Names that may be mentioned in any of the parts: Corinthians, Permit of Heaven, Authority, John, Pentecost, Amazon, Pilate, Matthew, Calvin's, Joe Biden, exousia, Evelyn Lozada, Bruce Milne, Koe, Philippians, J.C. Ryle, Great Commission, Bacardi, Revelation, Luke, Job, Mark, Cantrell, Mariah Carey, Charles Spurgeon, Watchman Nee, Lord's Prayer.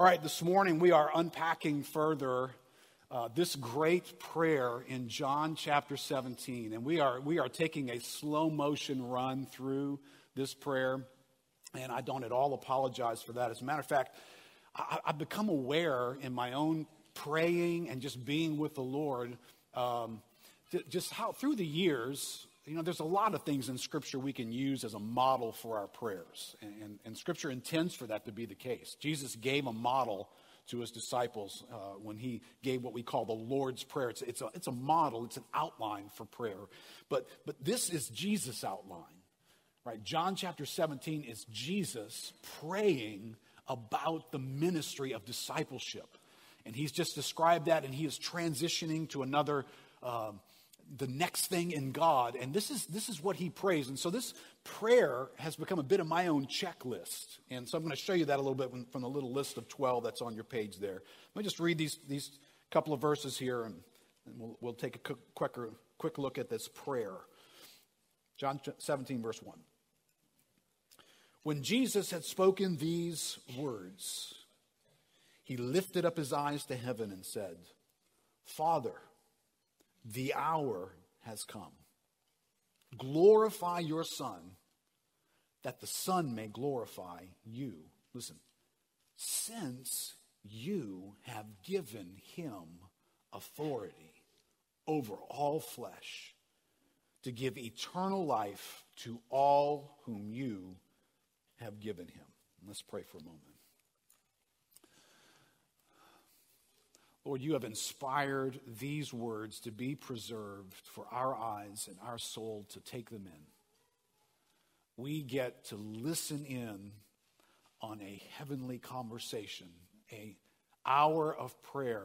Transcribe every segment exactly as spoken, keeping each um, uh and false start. All right, this morning we are unpacking further uh, this great prayer in John chapter seventeen, and we are we are taking a slow motion run through this prayer, and I don't at all apologize for that. As a matter of fact, I, I've become aware in my own praying and just being with the Lord, um, th- just how through the years, you know, there's a lot of things in Scripture we can use as a model for our prayers, and, and, and Scripture intends for that to be the case. Jesus gave a model to his disciples uh, when he gave what we call the Lord's Prayer. It's, it's, a, it's a model, it's an outline for prayer, but, but this is Jesus' outline, right? John chapter seventeen is Jesus praying about the ministry of discipleship, and he's just described that, and he is transitioning to another um the next thing in God, and this is this is what he prays. And so this prayer has become a bit of my own checklist, and so I'm going to show you that a little bit when, from the little list of twelve that's on your page there. Let me just read these these couple of verses here, and, and we'll, we'll take a quick, quicker, quick look at this prayer. John seventeen, verse one. When Jesus had spoken these words, he lifted up his eyes to heaven and said, "Father, the hour has come. Glorify your Son, that the Son may glorify you." Listen, since you have given him authority over all flesh to give eternal life to all whom you have given him. Let's pray for a moment. Lord, you have inspired these words to be preserved for our eyes and our soul to take them in. We get to listen in on a heavenly conversation, an hour of prayer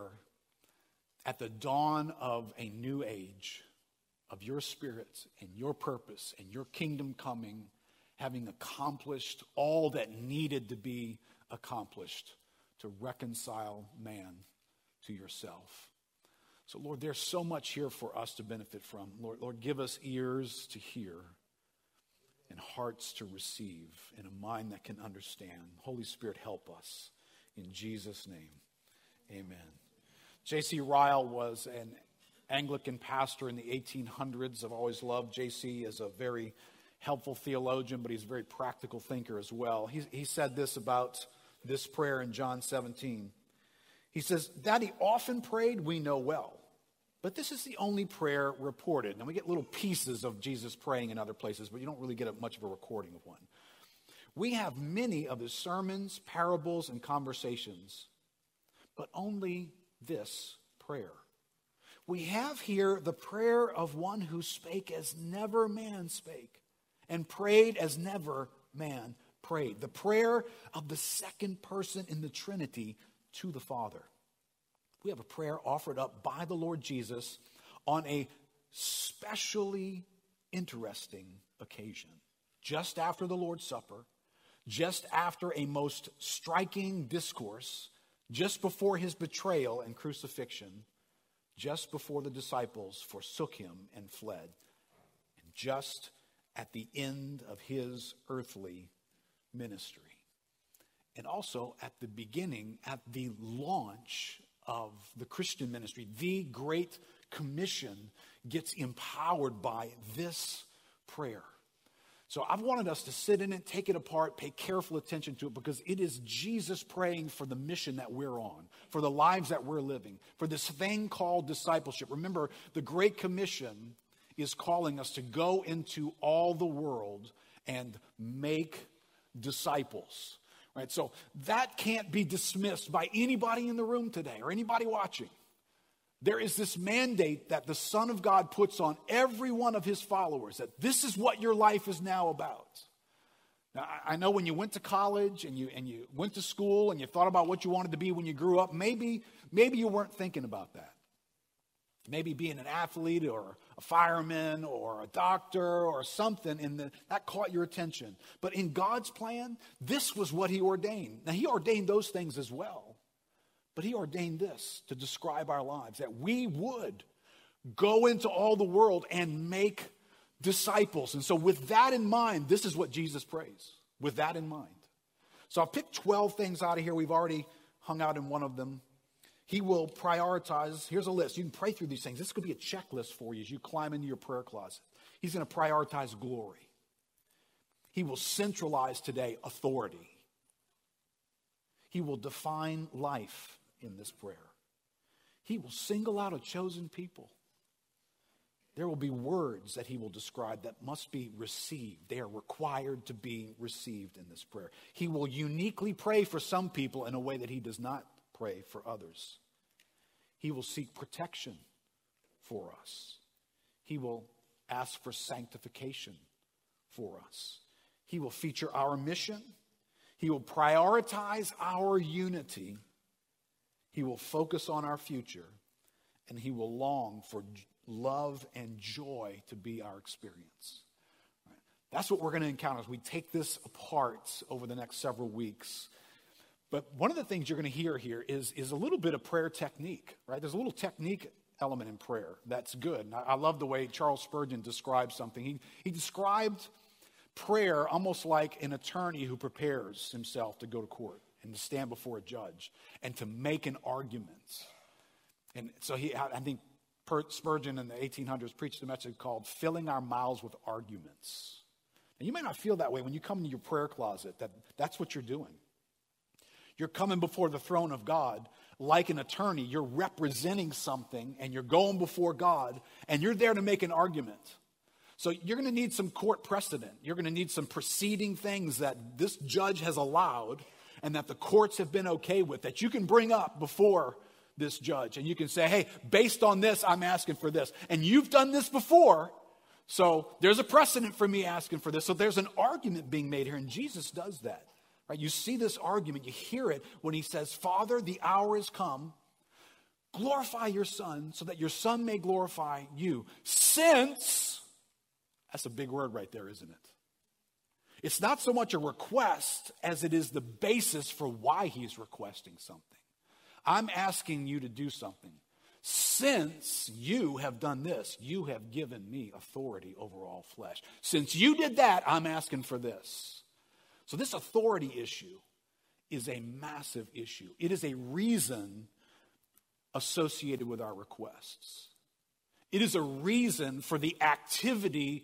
at the dawn of a new age of your spirit and your purpose and your kingdom coming, having accomplished all that needed to be accomplished to reconcile man to yourself. So Lord, there's so much here for us to benefit from. Lord, Lord, give us ears to hear and hearts to receive and a mind that can understand. Holy Spirit, help us. In Jesus' name, amen. J C Ryle was an Anglican pastor in the eighteen hundreds. I've always loved J C as a very helpful theologian, but he's a very practical thinker as well. He, he said this about this prayer in John seventeen. He says, that he often prayed, we know well, but this is the only prayer reported. Now, we get little pieces of Jesus praying in other places, but you don't really get much of a recording of one. We have many of his sermons, parables, and conversations, but only this prayer. We have here the prayer of one who spake as never man spake, and prayed as never man prayed. The prayer of the second person in the Trinity to the Father. We have a prayer offered up by the Lord Jesus on a specially interesting occasion. Just after the Lord's Supper, just after a most striking discourse, just before his betrayal and crucifixion, just before the disciples forsook him and fled, and just at the end of his earthly ministry. And also at the beginning, at the launch of the Christian ministry, the Great Commission gets empowered by this prayer. So I've wanted us to sit in it, take it apart, pay careful attention to it, because it is Jesus praying for the mission that we're on, for the lives that we're living, for this thing called discipleship. Remember, the Great Commission is calling us to go into all the world and make disciples. Right, so that can't be dismissed by anybody in the room today or anybody watching. There is this mandate that the Son of God puts on every one of his followers, that this is what your life is now about. Now, I know when you went to college and you and you went to school and you thought about what you wanted to be when you grew up, maybe maybe you weren't thinking about that. Maybe being an athlete or a fireman or a doctor or something, and that caught your attention. But in God's plan, this was what he ordained. Now, he ordained those things as well, but he ordained this to describe our lives, that we would go into all the world and make disciples. And so with that in mind, this is what Jesus prays, with that in mind. So I've picked twelve things out of here. We've already hung out in one of them. He will prioritize. Here's a list. You can pray through these things. This could be a checklist for you as you climb into your prayer closet. He's going to prioritize glory. He will centralize today authority. He will define life in this prayer. He will single out a chosen people. There will be words that he will describe that must be received. They are required to be received in this prayer. He will uniquely pray for some people in a way that he does not pray for others. He will seek protection for us. He will ask for sanctification for us. He will feature our mission. He will prioritize our unity. He will focus on our future. And he will long for love and joy to be our experience. Right. That's what we're going to encounter as we take this apart over the next several weeks. But one of the things you're going to hear here is, is a little bit of prayer technique, right? There's a little technique element in prayer that's good. And I, I love the way Charles Spurgeon describes something. He, he described prayer almost like an attorney who prepares himself to go to court and to stand before a judge and to make an argument. And so he, I, I think Spurgeon in the eighteen hundreds preached a message called filling our mouths with arguments. And you may not feel that way when you come into your prayer closet, that that's what you're doing. You're coming before the throne of God like an attorney. You're representing something, and you're going before God, and you're there to make an argument. So you're going to need some court precedent. You're going to need some preceding things that this judge has allowed and that the courts have been okay with that you can bring up before this judge. And you can say, hey, based on this, I'm asking for this. And you've done this before, so there's a precedent for me asking for this. So there's an argument being made here, and Jesus does that. Right? You see this argument, you hear it when he says, Father, the hour is come. Glorify your Son so that your Son may glorify you. Since, that's a big word right there, isn't it? It's not so much a request as it is the basis for why he's requesting something. I'm asking you to do something. Since you have done this, you have given me authority over all flesh. Since you did that, I'm asking for this. So this authority issue is a massive issue. It is a reason associated with our requests. It is a reason for the activity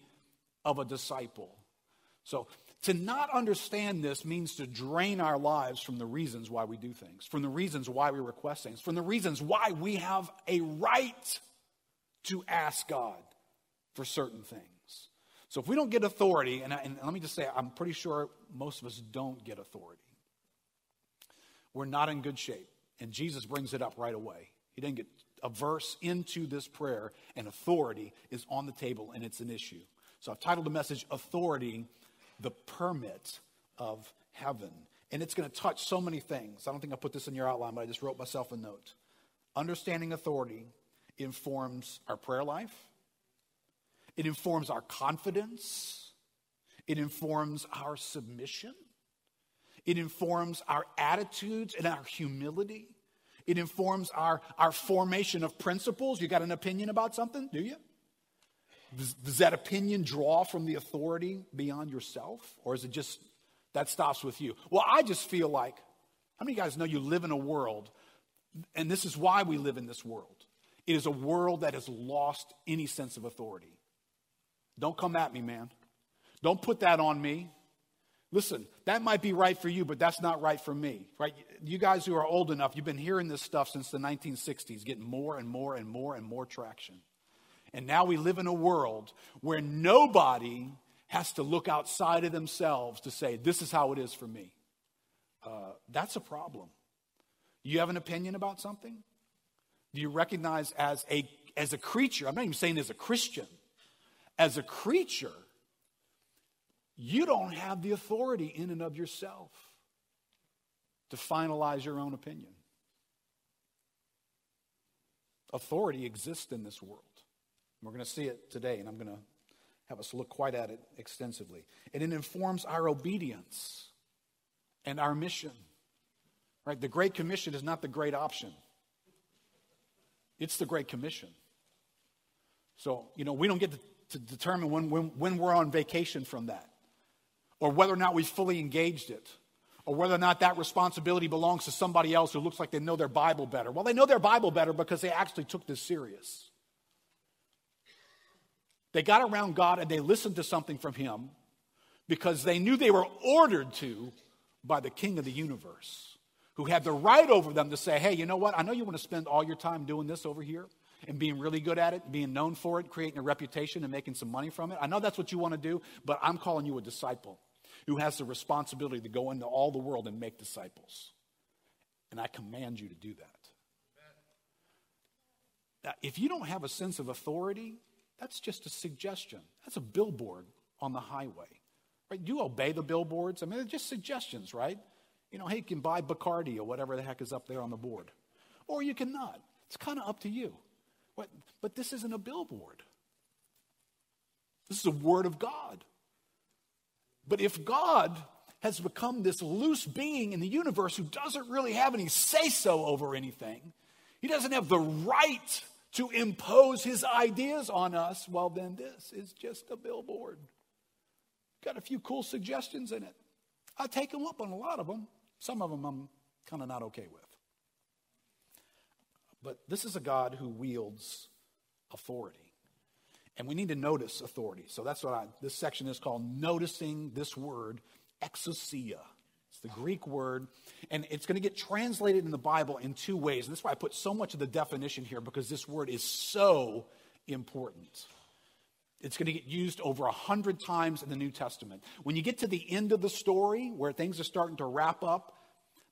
of a disciple. So to not understand this means to drain our lives from the reasons why we do things, from the reasons why we request things, from the reasons why we have a right to ask God for certain things. So if we don't get authority, and, I, and let me just say, I'm pretty sure most of us don't get authority. We're not in good shape. And Jesus brings it up right away. He didn't get a verse into this prayer, and authority is on the table, and it's an issue. So I've titled the message, Authority, the Permit of Heaven. And it's going to touch so many things. I don't think I put this in your outline, but I just wrote myself a note. Understanding authority informs our prayer life. It informs our confidence. It informs our submission. It informs our attitudes and our humility. It informs our, our formation of principles. You got an opinion about something, do you? Does, does that opinion draw from the authority beyond yourself? Or is it just, that stops with you? Well, I just feel like, how many of you guys know you live in a world, and this is why we live in this world. It is a world that has lost any sense of authority. Don't come at me, man. Don't put that on me. Listen, that might be right for you, but that's not right for me, right? You guys who are old enough, you've been hearing this stuff since the nineteen sixties, getting more and more and more and more traction. And now we live in a world where nobody has to look outside of themselves to say, this is how it is for me. Uh, that's a problem. You have an opinion about something? Do you recognize as a, as a creature, I'm not even saying as a Christian, as a creature, you don't have the authority in and of yourself to finalize your own opinion. Authority exists in this world. We're going to see it today, and I'm going to have us look quite at it extensively. And it informs our obedience and our mission. Right? The Great Commission is not the great option. It's the Great Commission. So, you know, we don't get to to determine when, when when we're on vacation from that, or whether or not we fully engaged it, or whether or not that responsibility belongs to somebody else who looks like they know their Bible better. Well, they know their Bible better because they actually took this serious. They got around God and they listened to something from him because they knew they were ordered to by the King of the universe, who had the right over them to say, hey, you know what? I know you want to spend all your time doing this over here and being really good at it, being known for it, creating a reputation and making some money from it. I know that's what you want to do, but I'm calling you a disciple who has the responsibility to go into all the world and make disciples. And I command you to do that. Now, if you don't have a sense of authority, that's just a suggestion. That's a billboard on the highway. Right? You obey the billboards. I mean, they're just suggestions, right? You know, hey, you can buy Bacardi or whatever the heck is up there on the board. Or you cannot. It's kind of up to you. But, but this isn't a billboard. This is the word of God. But if God has become this loose being in the universe who doesn't really have any say-so over anything, he doesn't have the right to impose his ideas on us, well, then this is just a billboard. Got a few cool suggestions in it. I take them up on a lot of them. Some of them I'm kind of not okay with. But this is a God who wields authority. And we need to notice authority. So that's what I, this section is called noticing this word, exousia. It's the Greek word, and it's going to get translated in the Bible in two ways. And that's why I put so much of the definition here, because this word is so important. It's going to get used over a hundred times in the New Testament. When you get to the end of the story, where things are starting to wrap up,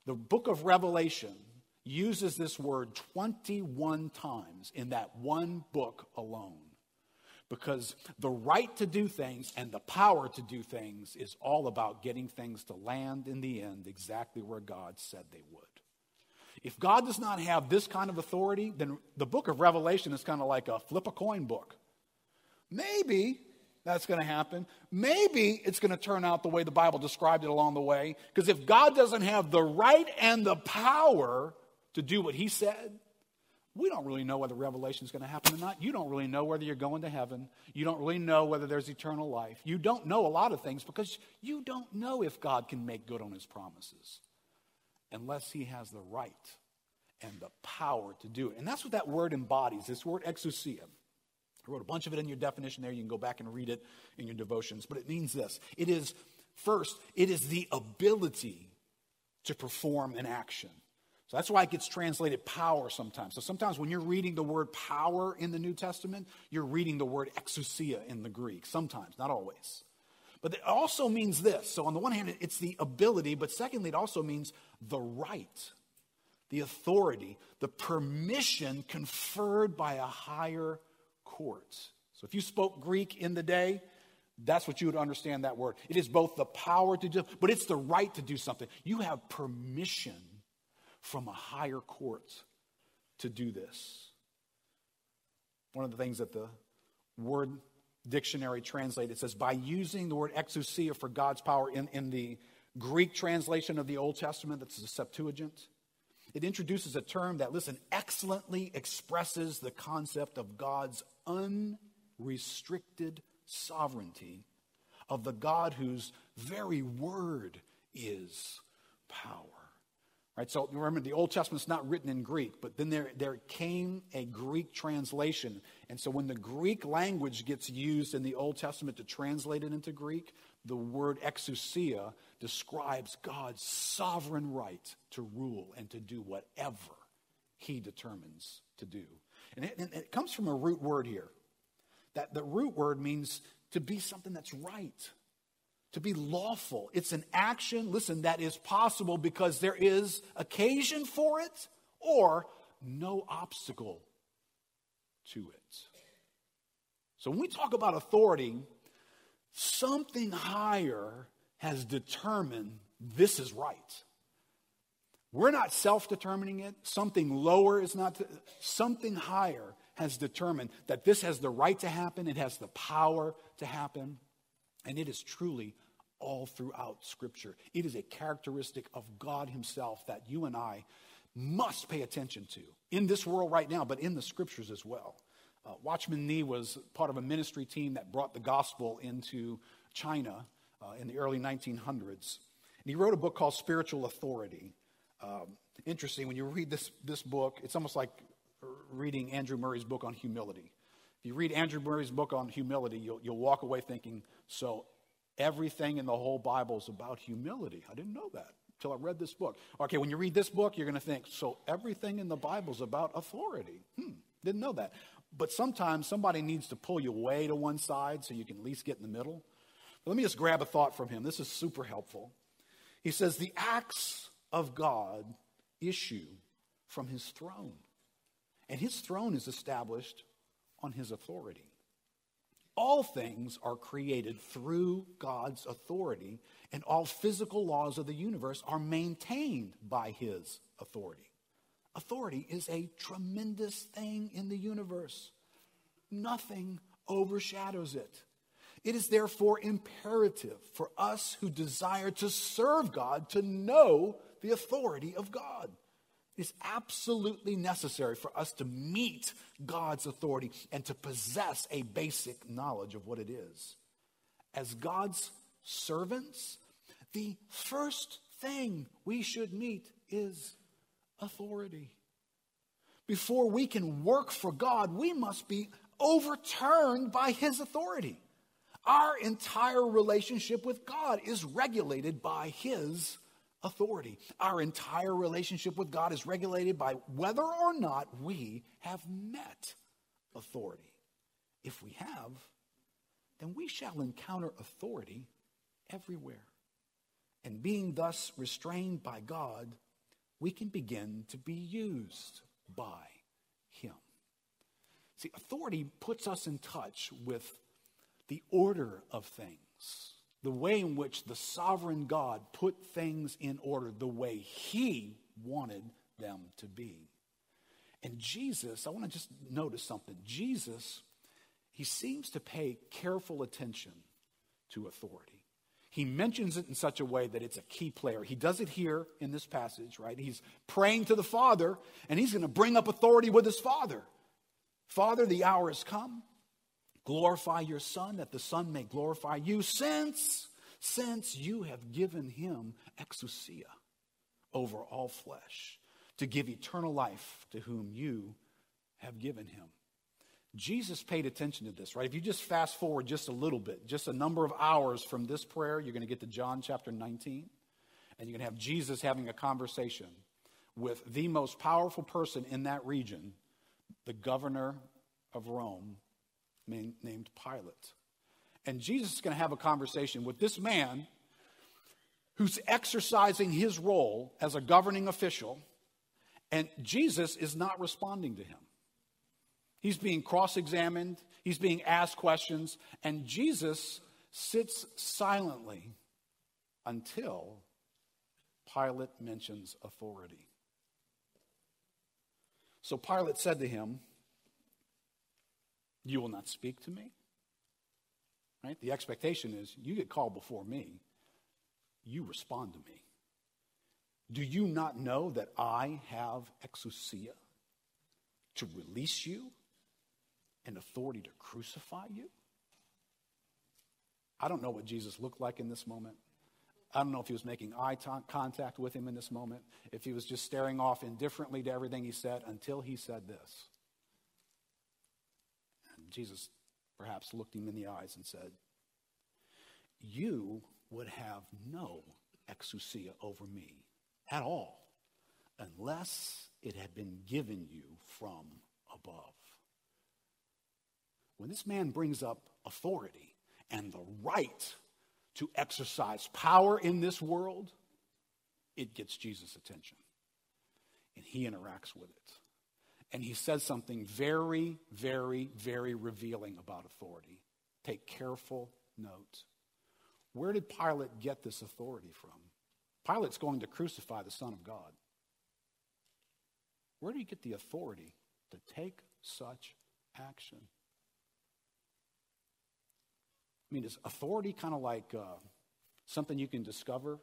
the book of Revelation uses this word twenty-one times in that one book alone. Because the right to do things and the power to do things is all about getting things to land in the end exactly where God said they would. If God does not have this kind of authority, then the book of Revelation is kind of like a flip a coin book. Maybe that's going to happen. Maybe it's going to turn out the way the Bible described it along the way. Because if God doesn't have the right and the power to do what he said, we don't really know whether Revelation is going to happen or not. You don't really know whether you're going to heaven. You don't really know whether there's eternal life. You don't know a lot of things because you don't know if God can make good on his promises unless he has the right and the power to do it. And that's what that word embodies, this word exousia. I wrote a bunch of it in your definition there. You can go back and read it in your devotions. But it means this. It is, first, it is the ability to perform an action. So that's why it gets translated power sometimes. So sometimes when you're reading the word power in the New Testament, you're reading the word exousia in the Greek. Sometimes, not always. But it also means this. So on the one hand, it's the ability, but secondly, it also means the right, the authority, the permission conferred by a higher court. So if you spoke Greek in the day, that's what you would understand that word. It is both the power to do, but it's the right to do something. You have permission from a higher court to do this. One of the things that the word dictionary translated, it says, by using the word exousia for God's power in, in the Greek translation of the Old Testament, that's the Septuagint, it introduces a term that, listen, excellently expresses the concept of God's unrestricted sovereignty, of the God whose very word is power. Right, so remember, the Old Testament's not written in Greek, but then there, there came a Greek translation. And so when the Greek language gets used in the Old Testament to translate it into Greek, the word exousia describes God's sovereign right to rule and to do whatever he determines to do. And it, and it comes from a root word here. That the root word means to be something that's right, to be lawful. It's an action, listen, that is possible because there is occasion for it or no obstacle to it. So when we talk about authority, something higher has determined this is right. We're not self-determining it. Something lower is not, something higher has determined that this has the right to happen. It has the power to happen. And it is truly all throughout Scripture. It is a characteristic of God himself that you and I must pay attention to in this world right now, but in the Scriptures as well. Uh, Watchman Nee was part of a ministry team that brought the gospel into China uh, in the early nineteen hundreds. And he wrote a book called Spiritual Authority. Um, interesting, when you read this, this book, it's almost like reading Andrew Murray's book on humility. If you read Andrew Murray's book on humility, you'll, you'll walk away thinking, so everything in the whole Bible is about humility. I didn't know that until I read this book. Okay, when you read this book, you're going to think, so everything in the Bible is about authority. Hmm, didn't know that. But sometimes somebody needs to pull you way to one side so you can at least get in the middle. But let me just grab a thought from him. This is super helpful. He says, the acts of God issue from his throne. And his throne is established on his authority. All things are created through God's authority, and all physical laws of the universe are maintained by his authority. Authority is a tremendous thing in the universe. Nothing overshadows it. It is therefore imperative for us who desire to serve God to know the authority of God. It is absolutely necessary for us to meet God's authority and to possess a basic knowledge of what it is. As God's servants, the first thing we should meet is authority. Before we can work for God, we must be overturned by his authority. Our entire relationship with God is regulated by his authority. Our entire relationship with God is regulated by whether or not we have met authority. If we have, then we shall encounter authority everywhere. And being thus restrained by God, we can begin to be used by him. See, authority puts us in touch with the order of things, the way in which the sovereign God put things in order, the way he wanted them to be. And Jesus, I want to just notice something. Jesus, he seems to pay careful attention to authority. He mentions it in such a way that it's a key player. He does it here in this passage, right? He's praying to the Father, and he's going to bring up authority with his Father. Father, the hour has come. Glorify your Son, that the Son may glorify you, since, since you have given him exousia over all flesh, to give eternal life to whom you have given him. Jesus paid attention to this, right? If you just fast forward just a little bit, just a number of hours from this prayer, you're going to get to John chapter nineteen, and you're going to have Jesus having a conversation with the most powerful person in that region, the governor of Rome, named Pilate. And Jesus is going to have a conversation with this man who's exercising his role as a governing official, and Jesus is not responding to him. He's being cross-examined, he's being asked questions, and Jesus sits silently until Pilate mentions authority. So Pilate said to him, "You will not speak to me?" Right? The expectation is, you get called before me, you respond to me. Do you not know that I have exousia to release you and authority to crucify you? I don't know what Jesus looked like in this moment. I don't know if he was making eye contact with him in this moment, if he was just staring off indifferently to everything he said, until he said this. And Jesus perhaps looked him in the eyes and said, "You would have no exousia over me at all unless it had been given you from above." When this man brings up authority and the right to exercise power in this world, it gets Jesus' attention. And he interacts with it. And he says something very, very, very revealing about authority. Take careful note. Where did Pilate get this authority from? Pilate's going to crucify the Son of God. Where do you get the authority to take such action? I mean, is authority kind of like uh, something you can discover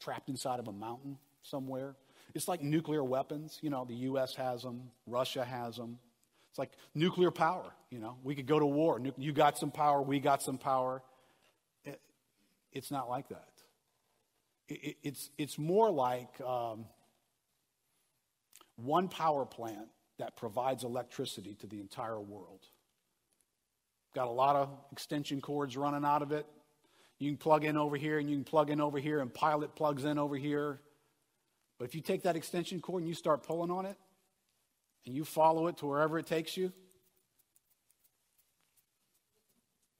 trapped inside of a mountain somewhere? It's like nuclear weapons. You know, the U S has them. Russia has them. It's like nuclear power. You know, we could go to war. You got some power. We got some power. It, it's not like that. it, it's it's more like um, one power plant that provides electricity to the entire world. Got a lot of extension cords running out of it. You can plug in over here, and you can plug in over here, and pilot plugs in over here. But if you take that extension cord and you start pulling on it, and you follow it to wherever it takes you,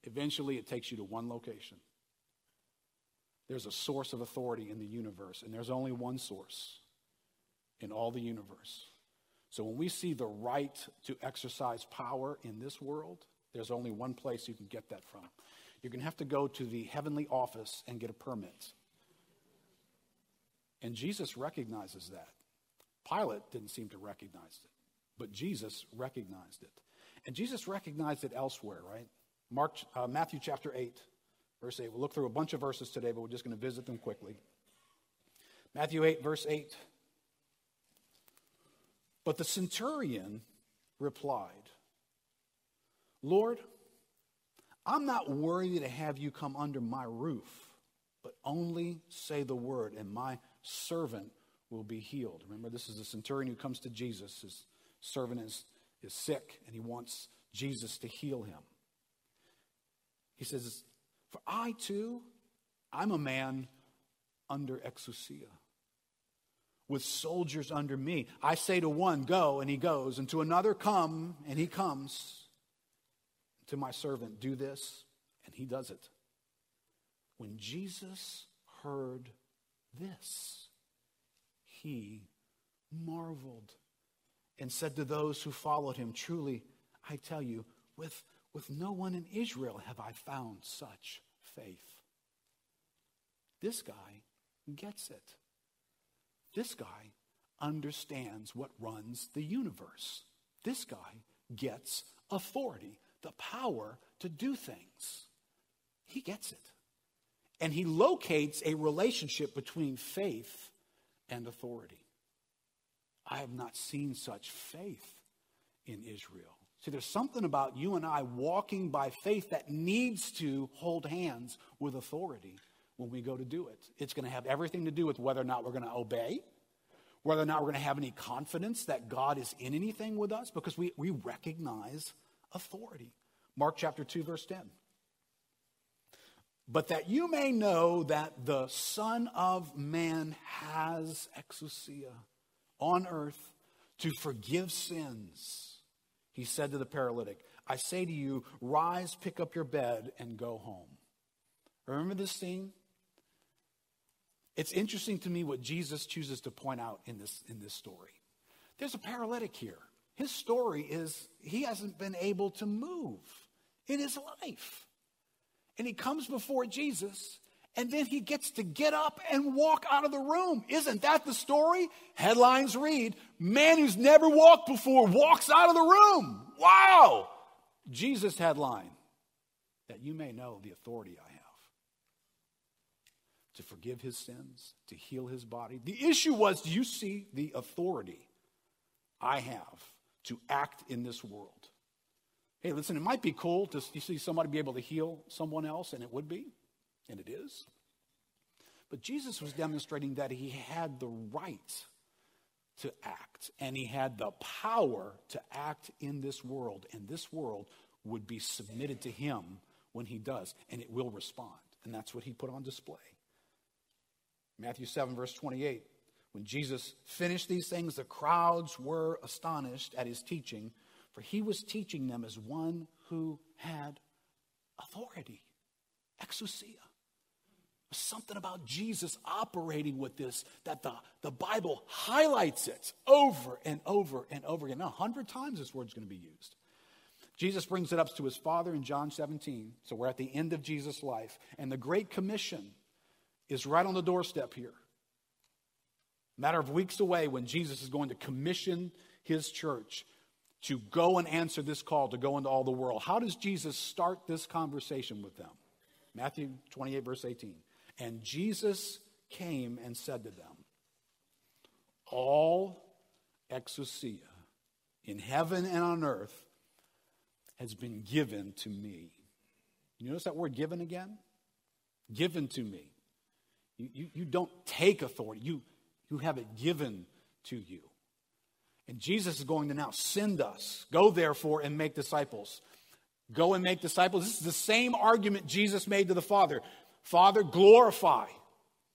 eventually it takes you to one location. There's a source of authority in the universe, and there's only one source in all the universe. So when we see the right to exercise power in this world, there's only one place you can get that from. You're going to have to go to the heavenly office and get a permit. And Jesus recognizes that. Pilate didn't seem to recognize it, but Jesus recognized it. And Jesus recognized it elsewhere, right? Mark, uh, Matthew chapter eight, verse eight. We'll look through a bunch of verses today, but we're just going to visit them quickly. Matthew eight, verse eight. But the centurion replied, "Lord, I'm not worthy to have you come under my roof, but only say the word, and my servant will be healed." Remember, this is the centurion who comes to Jesus. His servant is, is sick, and he wants Jesus to heal him. He says, "For I too, I'm a man under exousia, with soldiers under me. I say to one, go, and he goes, and to another, come, and he comes. To my servant, do this," and he does it. When Jesus heard this, he marveled and said to those who followed him, "Truly, I tell you, with, with no one in Israel have I found such faith." This guy gets it. This guy understands what runs the universe. This guy gets authority, the power to do things. He gets it. And he locates a relationship between faith and authority. I have not seen such faith in Israel. See, there's something about you and I walking by faith that needs to hold hands with authority when we go to do it. It's going to have everything to do with whether or not we're going to obey, whether or not we're going to have any confidence that God is in anything with us, because we, we recognize authority. Mark chapter two, verse ten. "But that you may know that the Son of Man has exousia on earth to forgive sins," he said to the paralytic, "I say to you, rise, pick up your bed, and go home." Remember this scene? It's interesting to me what Jesus chooses to point out in this, in this story. There's a paralytic here. His story is he hasn't been able to move in his life. And he comes before Jesus, and then he gets to get up and walk out of the room. Isn't that the story? Headlines read, "Man who's never walked before walks out of the room." Wow! Jesus' headline, "That you may know the authority I have to forgive his sins, to heal his body." The issue was, do you see the authority I have to act in this world? Hey, listen, it might be cool to see somebody be able to heal someone else, and it would be, and it is. But Jesus was demonstrating that he had the right to act, and he had the power to act in this world, and this world would be submitted to him when he does, and it will respond. And that's what he put on display. Matthew seven, verse twenty-eight. When Jesus finished these things, the crowds were astonished at his teaching, for he was teaching them as one who had authority, exousia. There's something about Jesus operating with this that the, the Bible highlights it over and over and over again. A hundred times this word's going to be used. Jesus brings it up to his Father in John seventeen, so we're at the end of Jesus' life, and the Great Commission is right on the doorstep here. Matter of weeks away when Jesus is going to commission his church to go and answer this call to go into all the world. How does Jesus start this conversation with them? Matthew twenty-eight, verse eighteen. "And Jesus came and said to them, 'All exousia in heaven and on earth has been given to me.'" You notice that word given again? Given to me. You, you, you don't take authority. You, you have it given to you. And Jesus is going to now send us. Go, therefore, and make disciples. Go and make disciples. This is the same argument Jesus made to the Father. Father, glorify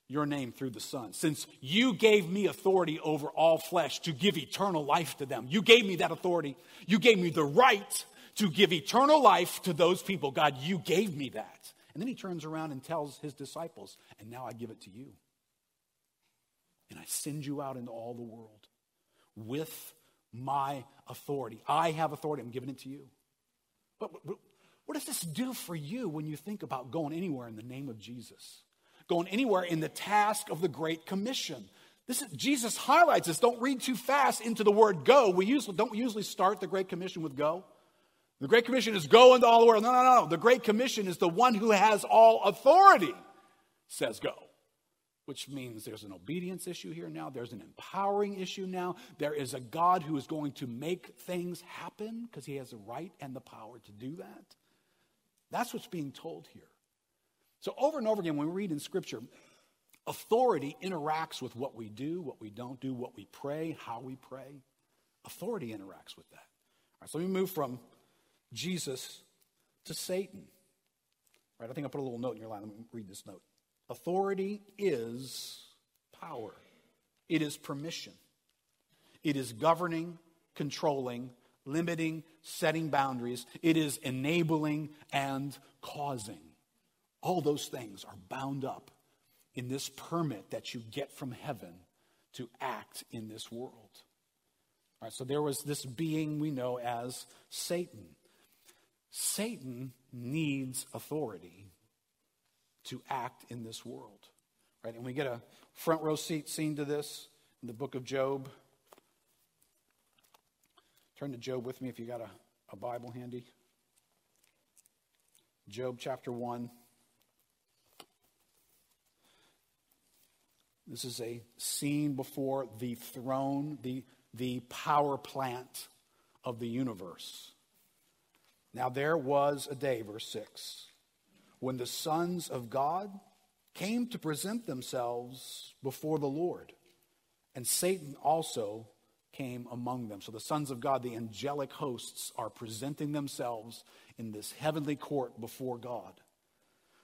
your name through the Son, since you gave me authority over all flesh to give eternal life to them. You gave me that authority. You gave me the right to give eternal life to those people. God, you gave me that. And then he turns around and tells his disciples, and now I give it to you. And I send you out into all the world with my authority. I have authority. I'm giving it to you. But what does this do for you when you think about going anywhere in the name of Jesus? Going anywhere in the task of the Great Commission. This is, Jesus highlights this. Don't read too fast into the word go. We usually, don't we usually start the Great Commission with go? The Great Commission is go into all the world. No, no, no, no. The Great Commission is the one who has all authority says go, which means there's an obedience issue here now. There's an empowering issue now. There is a God who is going to make things happen because he has the right and the power to do that. That's what's being told here. So over and over again, when we read in Scripture, authority interacts with what we do, what we don't do, what we pray, how we pray. Authority interacts with that. All right, so let me move from Jesus to Satan. All right, I think I put a little note in your line. Let me read this note. Authority is power. It is permission. It is governing, controlling, limiting, setting boundaries. It is enabling and causing. All those things are bound up in this permit that you get from heaven to act in this world. All right, so there was this being we know as Satan. Satan needs authority to act in this world. Right? And we get a front row seat scene to this in the book of Job. Turn to Job with me if you got a, a Bible handy. Job chapter one. This is a scene before the throne, the, the power plant of the universe. Now there was a day, verse six, when the sons of God came to present themselves before the Lord, and Satan also came among them. So the sons of God, the angelic hosts, are presenting themselves in this heavenly court before God.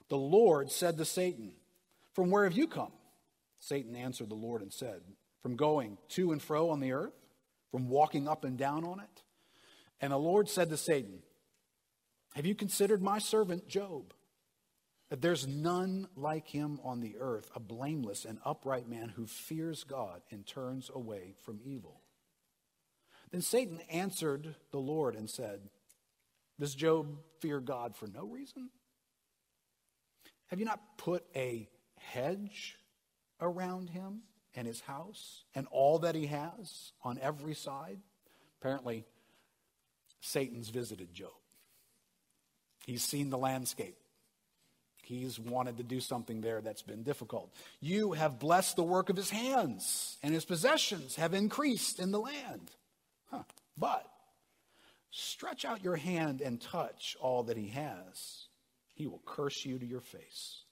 The Lord said to Satan, "From where have you come?" Satan answered the Lord and said, "From going to and fro on the earth, from walking up and down on it." And the Lord said to Satan, "Have you considered my servant Job? That there's none like him on the earth, a blameless and upright man who fears God and turns away from evil." Then Satan answered the Lord and said, "Does Job fear God for no reason? Have you not put a hedge around him and his house and all that he has on every side?" Apparently, Satan's visited Job. He's seen the landscape. He's wanted to do something there that's been difficult. "You have blessed the work of his hands, and his possessions have increased in the land. Huh. But stretch out your hand and touch all that he has. He will curse you to your face."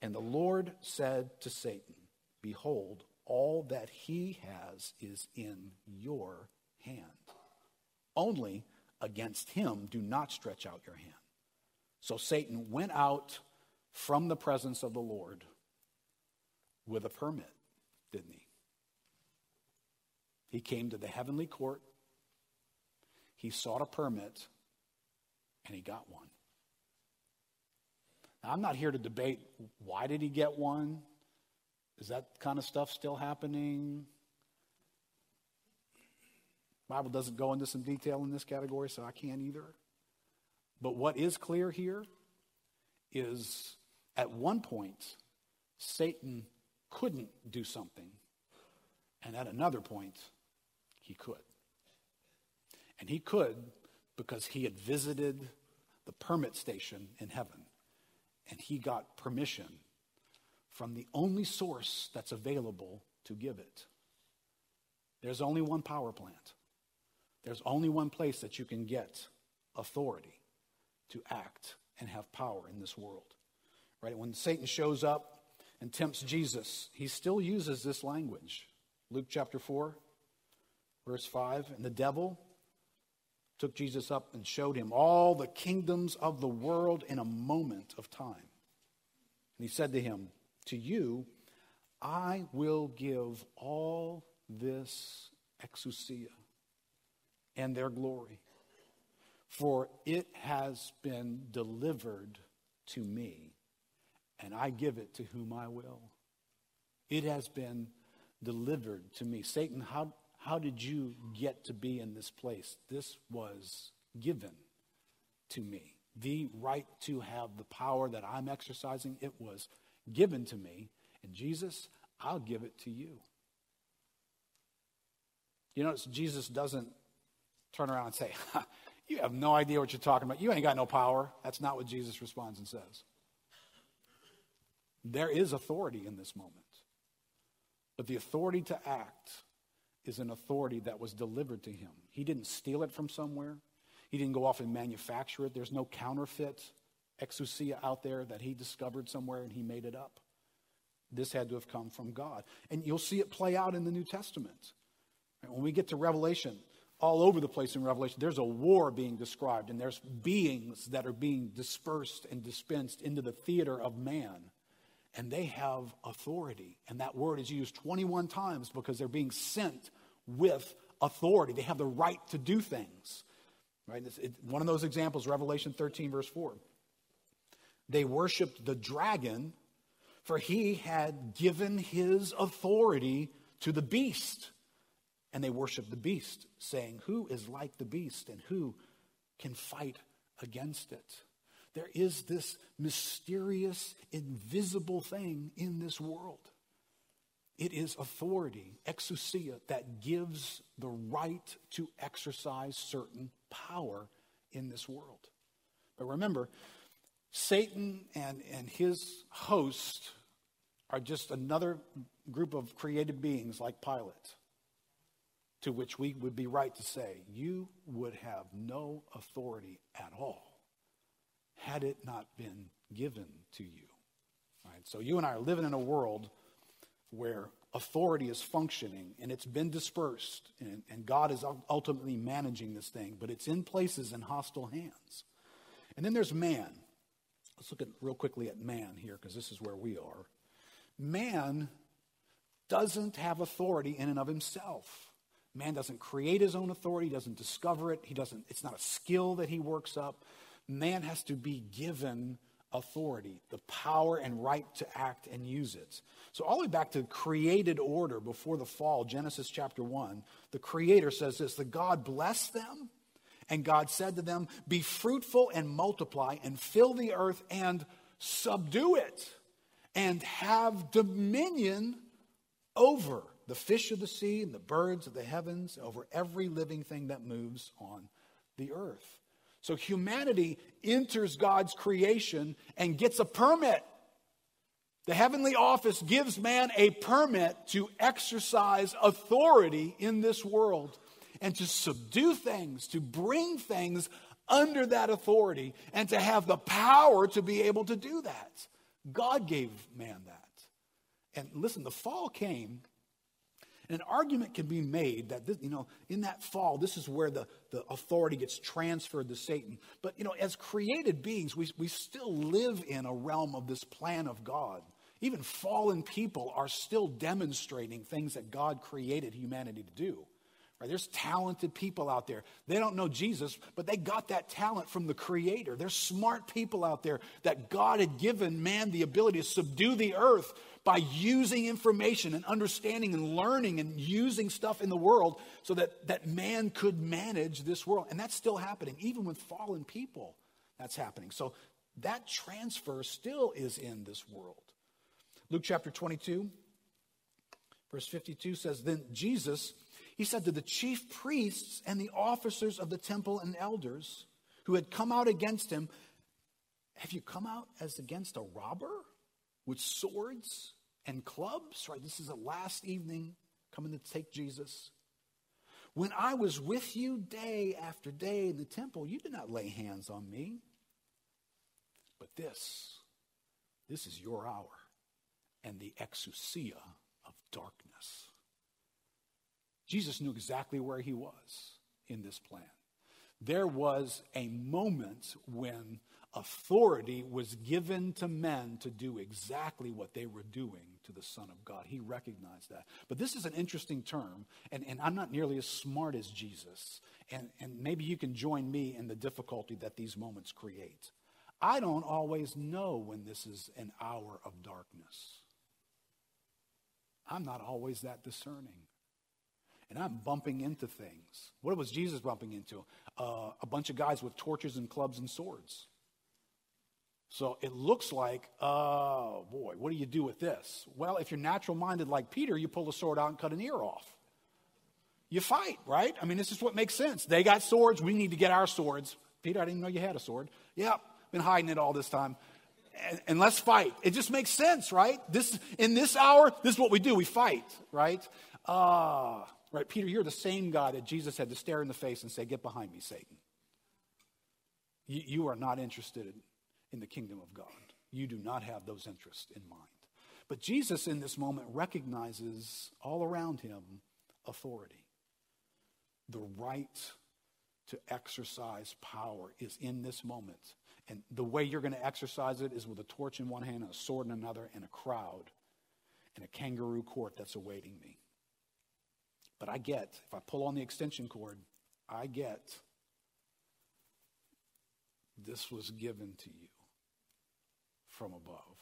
And the Lord said to Satan, "Behold, all that he has is in your hand. Only against him do not stretch out your hand." So Satan went out from the presence of the Lord with a permit, didn't he? He came to the heavenly court, he sought a permit, and he got one. Now, I'm not here to debate why did he get one? Is that kind of stuff still happening? The Bible doesn't go into some detail in this category, so I can't either. But what is clear here is at one point, Satan couldn't do something. And at another point, he could. And he could because he had visited the permit station in heaven. And he got permission from the only source that's available to give it. There's only one power plant. There's only one place that you can get authority to act and have power in this world. Right? When Satan shows up and tempts Jesus, he still uses this language. Luke chapter four, verse five, and the devil took Jesus up and showed him all the kingdoms of the world in a moment of time. And he said to him, to you, I will give all this exousia and their glory, for it has been delivered to me, and I give it to whom I will. It has been delivered to me. Satan, how, how did you get to be in this place? This was given to me. The right to have the power that I'm exercising, it was given to me. And Jesus, I'll give it to you. You notice Jesus doesn't turn around and say, ha, you have no idea what you're talking about. You ain't got no power. That's not what Jesus responds and says. There is authority in this moment. But the authority to act is an authority that was delivered to him. He didn't steal it from somewhere. He didn't go off and manufacture it. There's no counterfeit exousia out there that he discovered somewhere and he made it up. This had to have come from God. And you'll see it play out in the New Testament. When we get to Revelation, all over the place in Revelation, there's a war being described, and there's beings that are being dispersed and dispensed into the theater of man. And they have authority. And that word is used twenty-one times because they're being sent with authority. They have the right to do things. Right? It's, it, one of those examples, Revelation thirteen, verse four. They worshiped the dragon, for he had given his authority to the beast. And they worshiped the beast, saying, who is like the beast and who can fight against it? There is this mysterious, invisible thing in this world. It is authority, exousia, that gives the right to exercise certain power in this world. But remember, Satan and, and his host are just another group of created beings like Pilate, to which we would be right to say, you would have no authority at all had it not been given to you. All right, so you and I are living in a world where authority is functioning and it's been dispersed, and, and God is ultimately managing this thing, but it's in places in hostile hands. And then there's man. Let's look at real quickly at man here, because this is where we are. Man doesn't have authority in and of himself. Man doesn't create his own authority, doesn't discover it, he doesn't, it's not a skill that he works up. Man has to be given authority, the power and right to act and use it. So all the way back to created order before the fall, Genesis chapter one, the Creator says this, that God blessed them, and God said to them, be fruitful and multiply and fill the earth and subdue it and have dominion over the fish of the sea and the birds of the heavens, over every living thing that moves on the earth. So humanity enters God's creation and gets a permit. The heavenly office gives man a permit to exercise authority in this world and to subdue things, to bring things under that authority, and to have the power to be able to do that. God gave man that. And listen, the fall came, and an argument can be made that, this, you know, in that fall, this is where the, the authority gets transferred to Satan. But, you know, as created beings, we, we still live in a realm of this plan of God. Even fallen people are still demonstrating things that God created humanity to do. Right, there's talented people out there. They don't know Jesus, but they got that talent from the Creator. There's smart people out there that God had given man the ability to subdue the earth by using information and understanding and learning and using stuff in the world so that, that man could manage this world. And that's still happening. Even with fallen people, that's happening. So that transfer still is in this world. Luke chapter twenty-two, verse fifty-two says, then Jesus, he said to the chief priests and the officers of the temple and elders who had come out against him, have you come out as against a robber with swords and clubs? Right, this is the last evening coming to take Jesus. When I was with you day after day in the temple, you did not lay hands on me. But this, this is your hour and the exousia of darkness. Jesus knew exactly where he was in this plan. There was a moment when authority was given to men to do exactly what they were doing to the Son of God. He recognized that. But this is an interesting term, and, and I'm not nearly as smart as Jesus, and, and maybe you can join me in the difficulty that these moments create. I don't always know when this is an hour of darkness. I'm not always that discerning. And I'm bumping into things. What was Jesus bumping into? Uh, a bunch of guys with torches and clubs and swords. So it looks like, oh, boy, what do you do with this? Well, if you're natural-minded like Peter, you pull a sword out and cut an ear off. You fight, right? I mean, this is what makes sense. They got swords. We need to get our swords. Peter, I didn't know you had a sword. Yeah, been hiding it all this time. And, and let's fight. It just makes sense, right? This in this hour, this is what we do. We fight, right? Ah. Uh, Right, Peter, you're the same guy that Jesus had to stare in the face and say, get behind me, Satan. You, you are not interested in the kingdom of God. You do not have those interests in mind. But Jesus in this moment recognizes all around him authority. The right to exercise power is in this moment. And the way you're going to exercise it is with a torch in one hand, and a sword in another, and a crowd, and a kangaroo court that's awaiting me. But I get, if I pull on the extension cord, I get, this was given to you from above.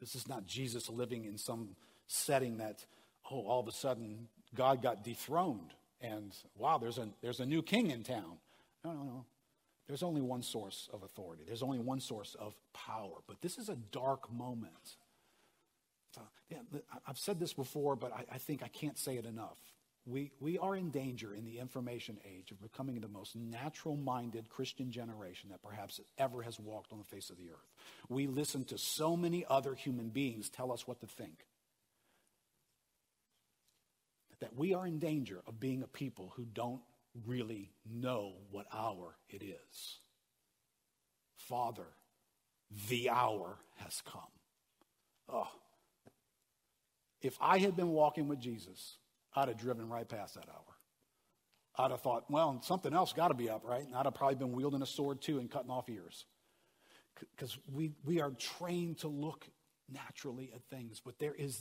This is not Jesus living in some setting that, oh, all of a sudden God got dethroned and wow, there's a, there's a new king in town. No, no, no. There's only one source of authority. There's only one source of power. But this is a dark moment. Uh, yeah, I've said this before, but I, I think I can't say it enough. We we are in danger in the information age of becoming the most natural-minded Christian generation that perhaps ever has walked on the face of the earth. We listen to so many other human beings tell us what to think, that we are in danger of being a people who don't really know what hour it is. Father, the hour has come. Oh, if I had been walking with Jesus, I'd have driven right past that hour. I'd have thought, well, something else got to be up, right? And I'd have probably been wielding a sword too and cutting off ears. Because C- we, we are trained to look naturally at things, but there is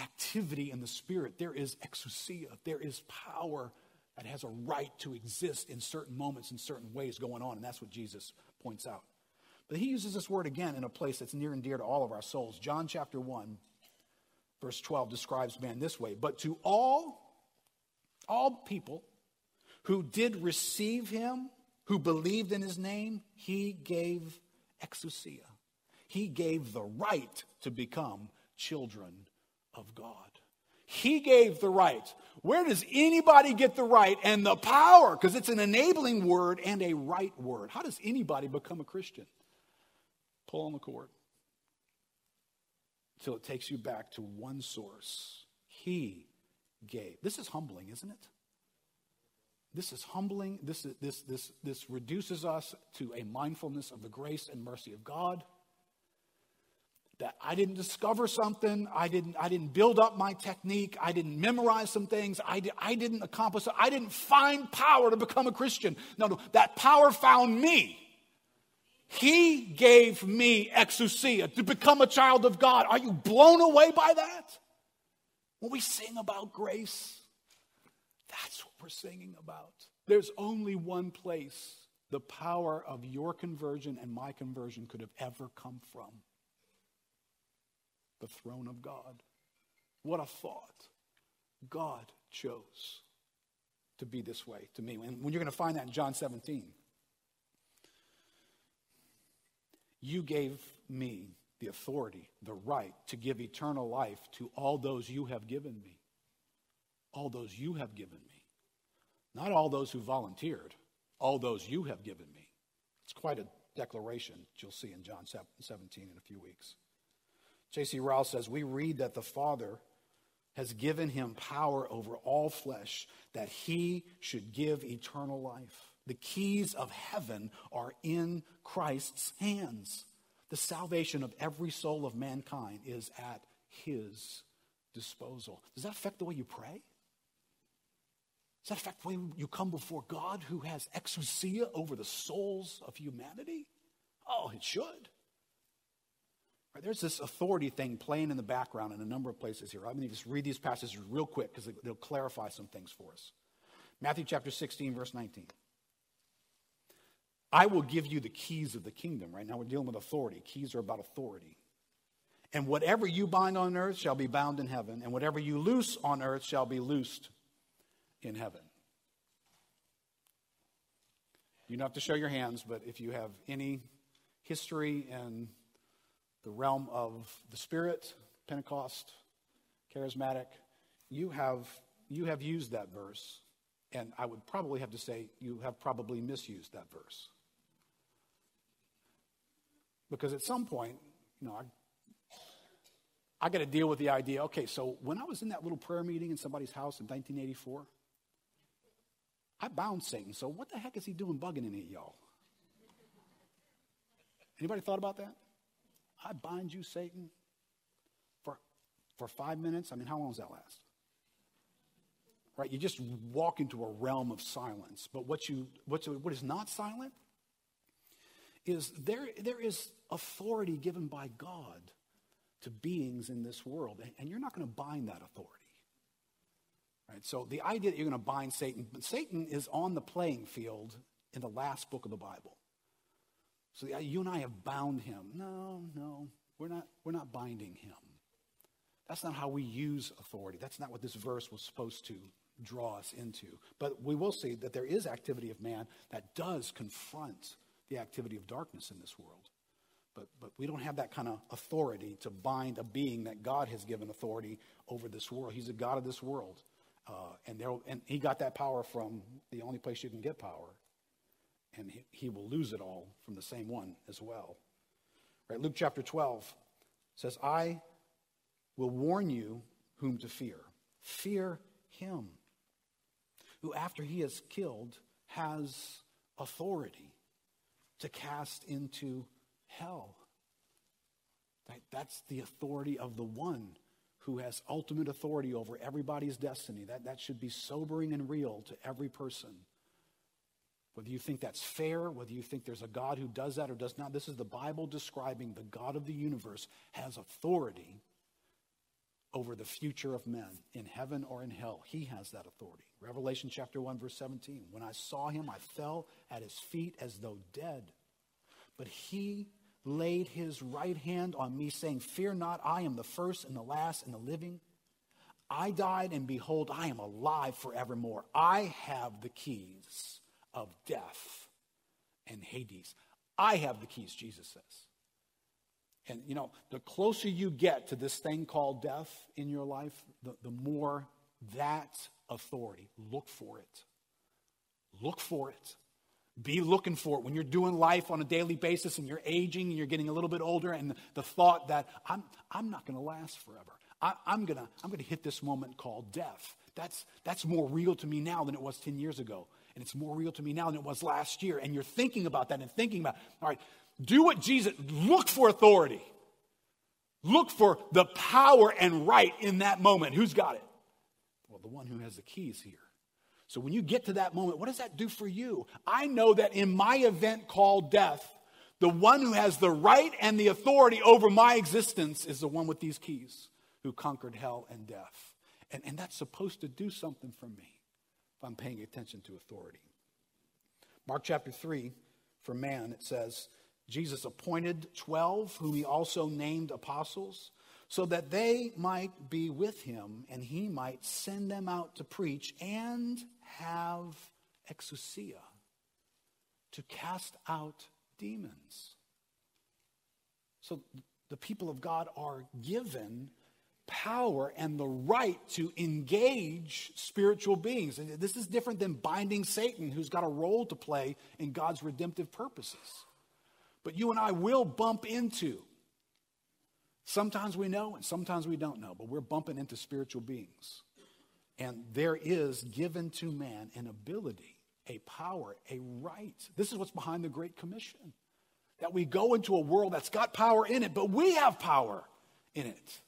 activity in the spirit. There is exousia. There is power that has a right to exist in certain moments, in certain ways going on. And that's what Jesus points out. But he uses this word again in a place that's near and dear to all of our souls. John chapter one. Verse twelve describes man this way, but to all, all people who did receive him, who believed in his name, he gave exousia. He gave the right to become children of God. He gave the right. Where does anybody get the right and the power? Because it's an enabling word and a right word. How does anybody become a Christian? Pull on the cord. Till it takes you back to one source. He gave. This is humbling, isn't it? This is humbling. This is, this this this reduces us to a mindfulness of the grace and mercy of God. That I didn't discover something. I didn't I didn't build up my technique. I didn't memorize some things. I di- I didn't accomplish. I didn't find power to become a Christian. No, no, that power found me. He gave me exousia to become a child of God. Are you blown away by that? When we sing about grace, that's what we're singing about. There's only one place the power of your conversion and my conversion could have ever come from. The throne of God. What a thought. God chose to be this way to me. And when you're going to find that in John seventeen. You gave me the authority, the right to give eternal life to all those you have given me. All those you have given me. Not all those who volunteered. All those you have given me. It's quite a declaration that you'll see in John seventeen in a few weeks. J C Ryle says, we read that the Father has given him power over all flesh, that he should give eternal life. The keys of heaven are in Christ's hands. The salvation of every soul of mankind is at his disposal. Does that affect the way you pray? Does that affect the way you come before God, who has exousia over the souls of humanity? Oh, it should. There's this authority thing playing in the background in a number of places here. I'm going to just read these passages real quick because they'll clarify some things for us. Matthew chapter sixteen, verse nineteen. I will give you the keys of the kingdom. Right now we're dealing with authority. Keys are about authority. And whatever you bind on earth shall be bound in heaven, and whatever you loose on earth shall be loosed in heaven. You don't have to show your hands, but if you have any history in the realm of the Spirit, Pentecost, charismatic, you have you have used that verse, and I would probably have to say you have probably misused that verse. Because at some point, you know, I, I got to deal with the idea, okay, so when I was in that little prayer meeting in somebody's house in nineteen eighty-four, I bound Satan, so what the heck is he doing bugging any of y'all? Anybody thought about that? I bind you, Satan, for for five minutes. I mean, how long does that last? Right? You just walk into a realm of silence. But what you what what is not silent is there there is authority given by God to beings in this world, and, and you're not going to bind that authority. Right? So the idea that you're going to bind Satan, but Satan is on the playing field in the last book of the Bible. So you and I have bound him. No, no, we're not, we're not binding him. That's not how we use authority. That's not what this verse was supposed to draw us into. But we will see that there is activity of man that does confront the activity of darkness in this world. But, but we don't have that kind of authority to bind a being that God has given authority over this world. He's the God of this world. Uh, and, there, and he got that power from the only place you can get power. And he will lose it all from the same one as well. Right? Luke chapter twelve says, I will warn you whom to fear. Fear him who after he is killed has authority to cast into hell. Right? That's the authority of the one who has ultimate authority over everybody's destiny. That, that should be sobering and real to every person. Whether you think that's fair, whether you think there's a God who does that or does not, this is the Bible describing the God of the universe has authority over the future of men in heaven or in hell. He has that authority. Revelation chapter one, verse seventeen. When I saw him, I fell at his feet as though dead. But he laid his right hand on me, saying, Fear not, I am the first and the last and the living. I died, and behold, I am alive forevermore. I have the keys of death and Hades. I have the keys, Jesus says. And, you know, the closer you get to this thing called death in your life, the, the more that authority. Look for it. Look for it. Be looking for it. When you're doing life on a daily basis and you're aging and you're getting a little bit older, and the, the thought that I'm, I'm not going to last forever. I, I'm going to I'm going to hit this moment called death. That's, that's more real to me now than it was ten years ago. And it's more real to me now than it was last year. And you're thinking about that and thinking about, all right, do what Jesus, look for authority. Look for the power and right in that moment. Who's got it? Well, the one who has the keys here. So when you get to that moment, what does that do for you? I know that in my event called death, the one who has the right and the authority over my existence is the one with these keys who conquered hell and death. And, and that's supposed to do something for me. I'm paying attention to authority. Mark chapter three, for man, it says, Jesus appointed twelve, whom he also named apostles, so that they might be with him, and he might send them out to preach and have exousia, to cast out demons. So the people of God are given power and the right to engage spiritual beings. And this is different than binding Satan, who's got a role to play in God's redemptive purposes. But you and I will bump into, sometimes we know and sometimes we don't know, but we're bumping into spiritual beings. And there is given to man an ability, a power, a right. This is what's behind the Great Commission. that we go into a world that's got power in it, but we have power in it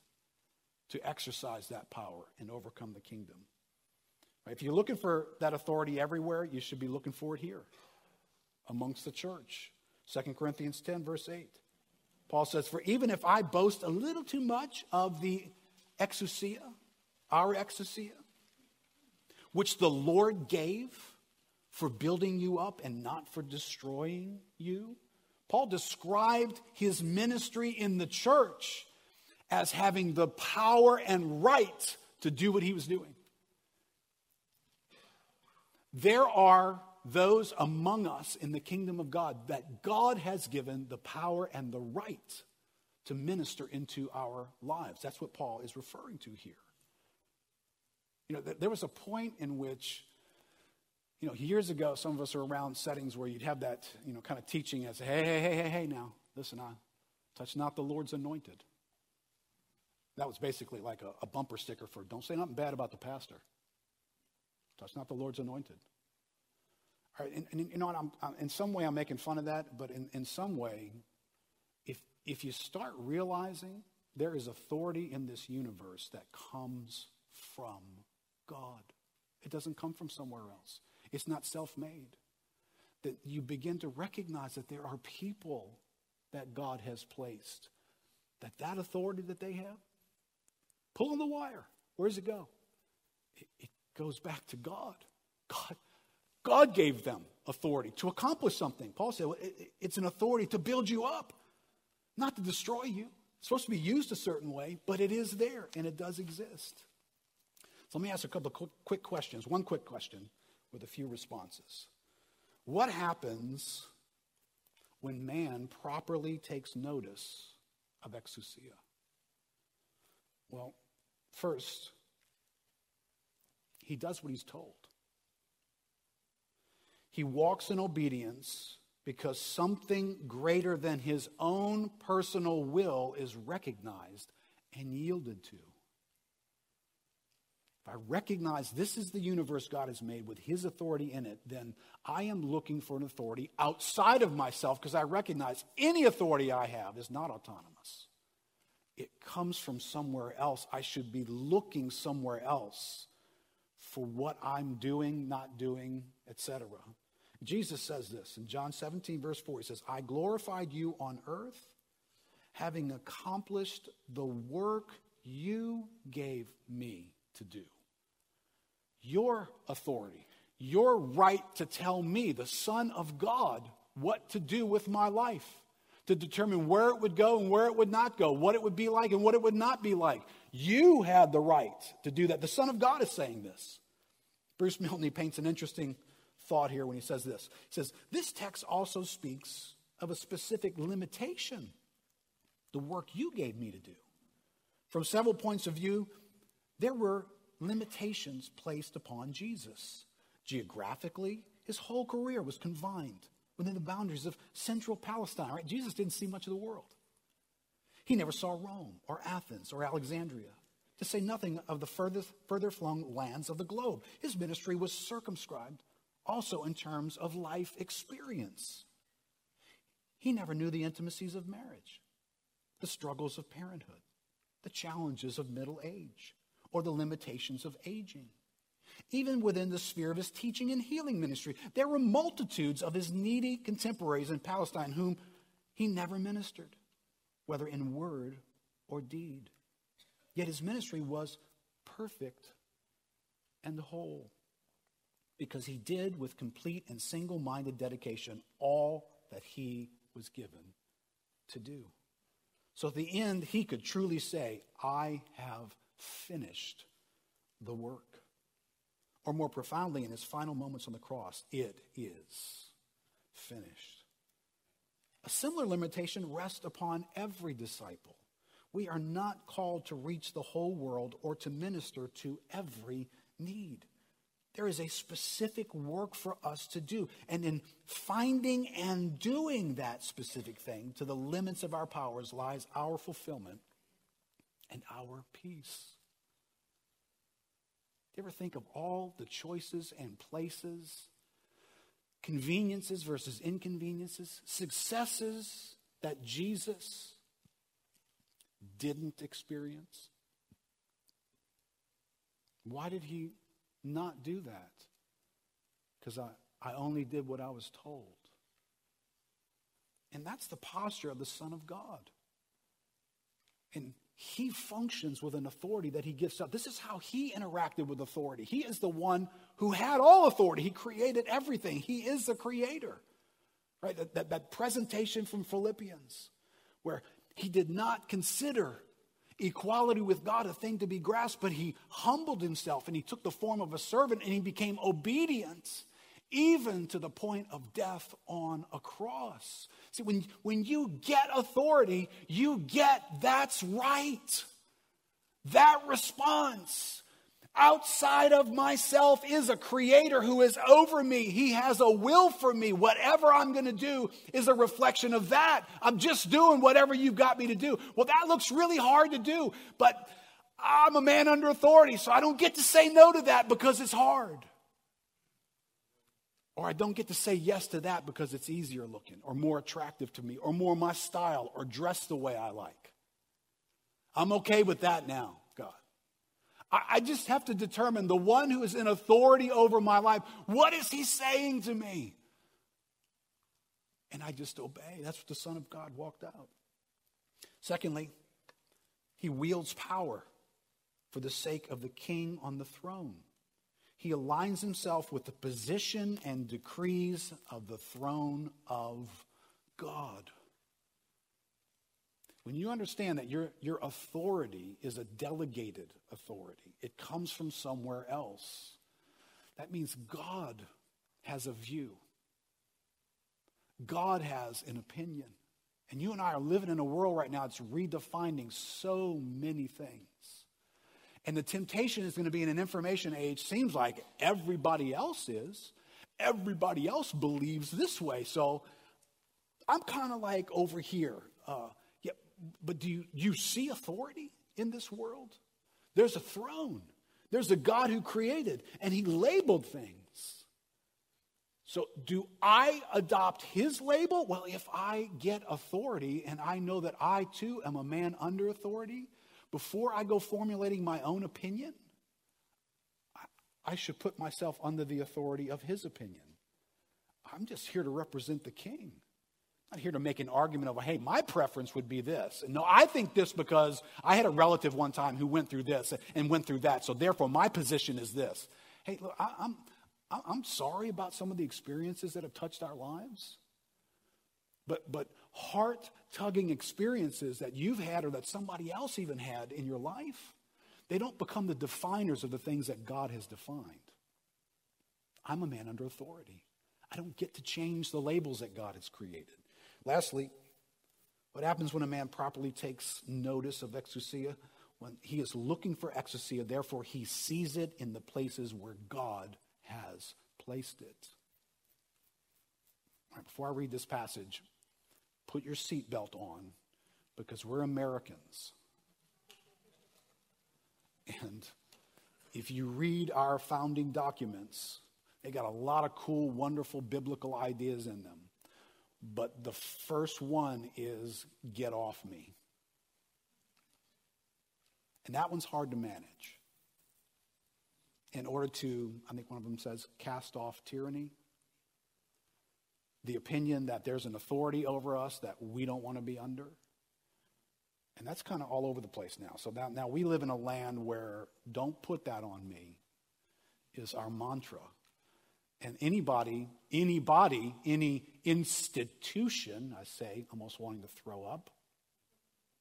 to exercise that power and overcome the kingdom. If you're looking for that authority everywhere, you should be looking for it here amongst the church. Second Corinthians ten, verse eight. Paul says, "For even if I boast a little too much of the exousia, our exousia, which the Lord gave for building you up and not for destroying you." Paul described his ministry in the church as having the power and right to do what he was doing. There are those among us in the kingdom of God that God has given the power and the right to minister into our lives. That's what Paul is referring to here. You know, there was a point in which, you know, years ago, some of us are around settings where you'd have that, you know, kind of teaching as, hey, hey, hey, hey, hey, now, listen, I touch not the Lord's anointed. That was basically like a, a bumper sticker for don't say nothing bad about the pastor. Touch not the Lord's anointed. All right, and, and you know what, I'm, I'm, in some way I'm making fun of that, but in, in some way, if if you start realizing there is authority in this universe that comes from God, it doesn't come from somewhere else. It's not self-made. That you begin to recognize that there are people that God has placed, that that authority that they have, pulling the wire, where does it go? It, it goes back to God. God. God gave them authority to accomplish something. Paul said, well, it, it's an authority to build you up, not to destroy you. It's supposed to be used a certain way, but it is there and it does exist. So let me ask a couple of quick, quick questions. One quick question with a few responses. What happens when man properly takes notice of exousia? Well, first, he does what he's told. He walks in obedience because something greater than his own personal will is recognized and yielded to. If I recognize this is the universe God has made with his authority in it, then I am looking for an authority outside of myself because I recognize any authority I have is not autonomous. It comes from somewhere else. I should be looking somewhere else for what I'm doing, not doing, et cetera. Jesus says this in John seventeen, verse four. He says, "I glorified you on earth, having accomplished the work you gave me to do." Your authority, your right to tell me, the Son of God, what to do with my life, to determine where it would go and where it would not go, what it would be like and what it would not be like. You had the right to do that. The Son of God is saying this. Bruce Milne paints an interesting thought here when he says this. He says, this text also speaks of a specific limitation, the work you gave me to do. From several points of view, there were limitations placed upon Jesus. Geographically, his whole career was confined within the boundaries of central Palestine. Right? Jesus didn't see much of the world. He never saw Rome or Athens or Alexandria, to say nothing of the furthest, further flung lands of the globe. His ministry was circumscribed also in terms of life experience. He never knew the intimacies of marriage, the struggles of parenthood, the challenges of middle age, or the limitations of aging. Even within the sphere of his teaching and healing ministry, there were multitudes of his needy contemporaries in Palestine whom he never ministered, whether in word or deed. Yet his ministry was perfect and whole because he did with complete and single-minded dedication all that he was given to do. So at the end, he could truly say, I have finished the work. Or more profoundly, in his final moments on the cross, it is finished. A similar limitation rests upon every disciple. We are not called to reach the whole world or to minister to every need. There is a specific work for us to do. And in finding and doing that specific thing to the limits of our powers lies our fulfillment and our peace. You ever think of all the choices and places Conveniences versus inconveniences. Successes that Jesus didn't experience. Why did he not do that? Because I, I only did what I was told. And that's the posture of the Son of God. And he functions with an authority that he gives out. This is how he interacted with authority. He is the one who had all authority. He created everything. He is the creator. Right? That, that, that presentation from Philippians where he did not consider equality with God a thing to be grasped, but he humbled himself and he took the form of a servant and he became obedient even to the point of death on a cross. See, when, when you get authority, you get that's right. That response outside of myself is a creator who is over me. He has a will for me. Whatever I'm going to do is a reflection of that. I'm just doing whatever you've got me to do. Well, that looks really hard to do, but I'm a man under authority, so I don't get to say no to that because it's hard. Or I don't get to say yes to that because it's easier looking or more attractive to me or more my style or dressed the way I like. I'm okay with that now, God. I, I just have to determine the one who is in authority over my life. What is he saying to me? And I just obey. That's what the Son of God walked out. Secondly, he wields power for the sake of the king on the throne. He aligns himself with the position and decrees of the throne of God. When you understand that your, your authority is a delegated authority, it comes from somewhere else, that means God has a view. God has an opinion. And you and I are living in a world right now that's redefining so many things. And the temptation is going to be in an information age, seems like everybody else is. Everybody else believes this way. So I'm kind of like over here. Uh, yeah, but do you, you see authority in this world? There's a throne. There's a God who created, and he labeled things. So do I adopt his label? Well, if I get authority and I know that I too am a man under authority, before I go formulating my own opinion, I should put myself under the authority of his opinion. I'm just here to represent the king. I'm not here to make an argument of, hey, my preference would be this. And no, I think this because I had a relative one time who went through this and went through that. So therefore, my position is this. Hey, look, I, I'm, I'm sorry about some of the experiences that have touched our lives. But but heart-tugging experiences that you've had or that somebody else even had in your life, they don't become the definers of the things that God has defined. I'm a man under authority. I don't get to change the labels that God has created. Lastly, what happens when a man properly takes notice of exousia? When he is looking for exousia, therefore he sees it in the places where God has placed it. All right, before I read this passage, put your seatbelt on because we're Americans. And if you read our founding documents, they got a lot of cool, wonderful biblical ideas in them. But the first one is get off me. And that one's hard to manage. In order to, I think one of them says, cast off tyranny. The opinion that there's an authority over us that we don't want to be under. And that's kind of all over the place now. So now, now we live in a land where don't put that on me is our mantra. And anybody, anybody, any institution, I say, almost wanting to throw up,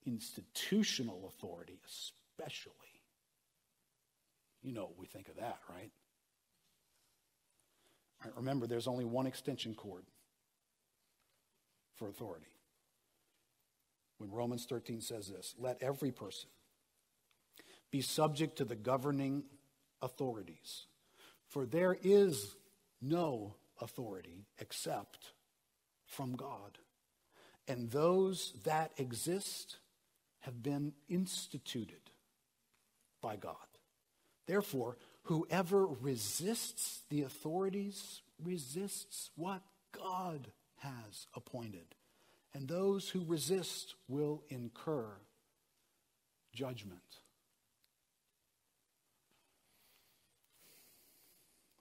institutional authority especially. You know what we think of that, right? All right, remember, there's only one extension cord for authority. When Romans thirteen says this, let every person be subject to the governing authorities, for there is no authority except from God, and those that exist have been instituted by God. Therefore, whoever resists the authorities resists what God has appointed. And those who resist will incur judgment.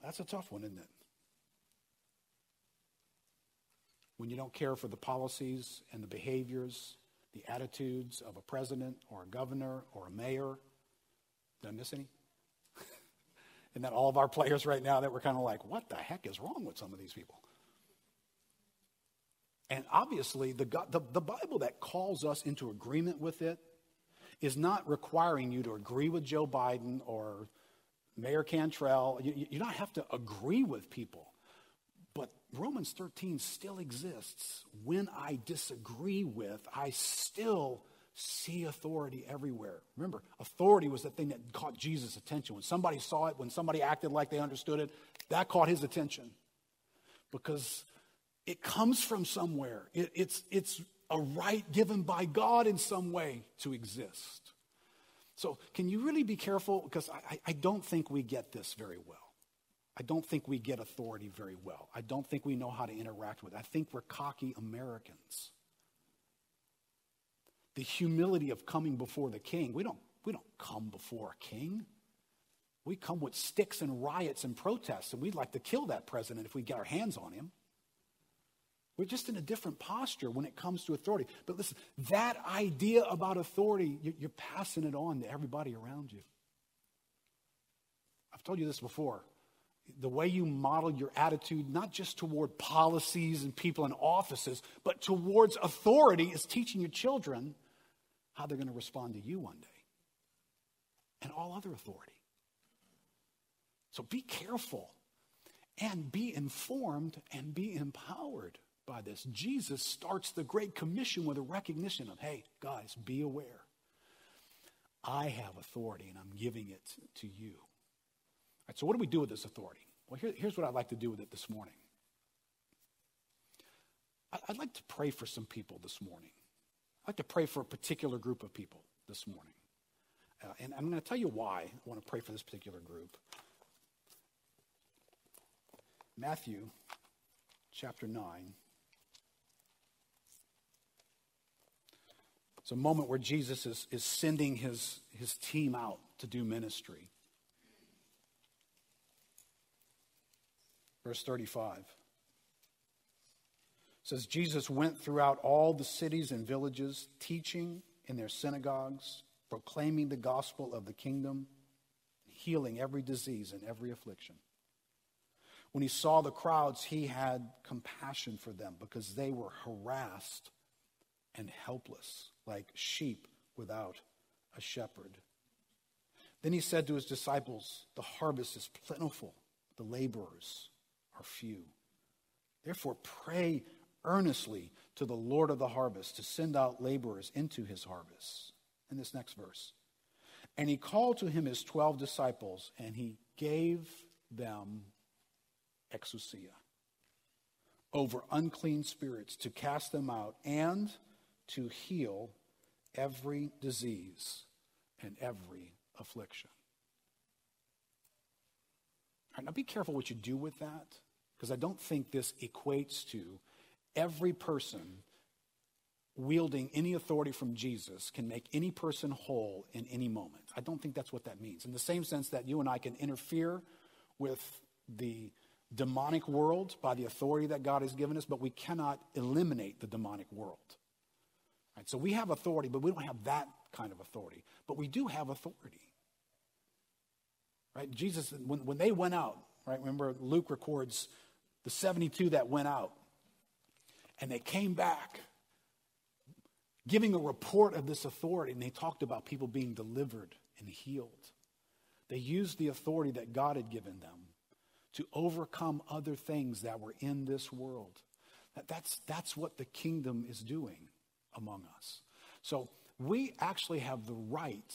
That's a tough one, isn't it? When you don't care for the policies and the behaviors, the attitudes of a president or a governor or a mayor. Did I miss any? Isn't that all of our players right now that we're kind of like, what the heck is wrong with some of these people? And obviously, the, God, the, the Bible that calls us into agreement with it is not requiring you to agree with Joe Biden or Mayor Cantrell. You, you don't have to agree with people. But Romans thirteen still exists. When I disagree with, I still see authority everywhere. Remember, authority was the thing that caught Jesus' attention. When somebody saw it, when somebody acted like they understood it, that caught his attention. Because it comes from somewhere. It, it's, it's a right given by God in some way to exist. So can you really be careful? Because I, I don't think we get this very well. I don't think we get authority very well. I don't think we know how to interact with it. I think we're cocky Americans. The humility of coming before the king. We don't, we don't come before a king. We come with sticks and riots and protests, and we'd like to kill that president if we get our hands on him. We're just in a different posture when it comes to authority. But listen, that idea about authority, you're passing it on to everybody around you. I've told you this before. The way you model your attitude, not just toward policies and people in offices, but towards authority, is teaching your children how they're going to respond to you one day and all other authority. So be careful and be informed and be empowered by this. Jesus starts the Great Commission with a recognition of, hey, guys, be aware. I have authority and I'm giving it to you. All right, so what do we do with this authority? Well, here, here's what I'd like to do with it this morning. I, I'd like to pray for some people this morning. I'd like to pray for a particular group of people this morning. Uh, and I'm going to tell you why I want to pray for this particular group. Matthew chapter nine. It's a moment where Jesus is, is sending his, his team out to do ministry. Verse thirty-five says, Jesus went throughout all the cities and villages, teaching in their synagogues, proclaiming the gospel of the kingdom, healing every disease and every affliction. When he saw the crowds, he had compassion for them because they were harassed and helpless, like sheep without a shepherd. Then he said to his disciples, the harvest is plentiful, the laborers are few. Therefore, pray earnestly to the Lord of the harvest to send out laborers into his harvest. In this next verse. And he called to him his twelve disciples, and he gave them exousia over unclean spirits to cast them out and to heal every disease and every affliction. All right, now be careful what you do with that, because I don't think this equates to every person wielding any authority from Jesus can make any person whole in any moment. I don't think that's what that means. In the same sense that you and I can interfere with the demonic world by the authority that God has given us, but we cannot eliminate the demonic world. All right, so we have authority, but we don't have that kind of authority. But we do have authority. Right, Jesus, when, when they went out, right, remember Luke records the seventy-two that went out, and they came back giving a report of this authority, and they talked about people being delivered and healed. They used the authority that God had given them to overcome other things that were in this world. That, that's, that's what the kingdom is doing among us. So we actually have the right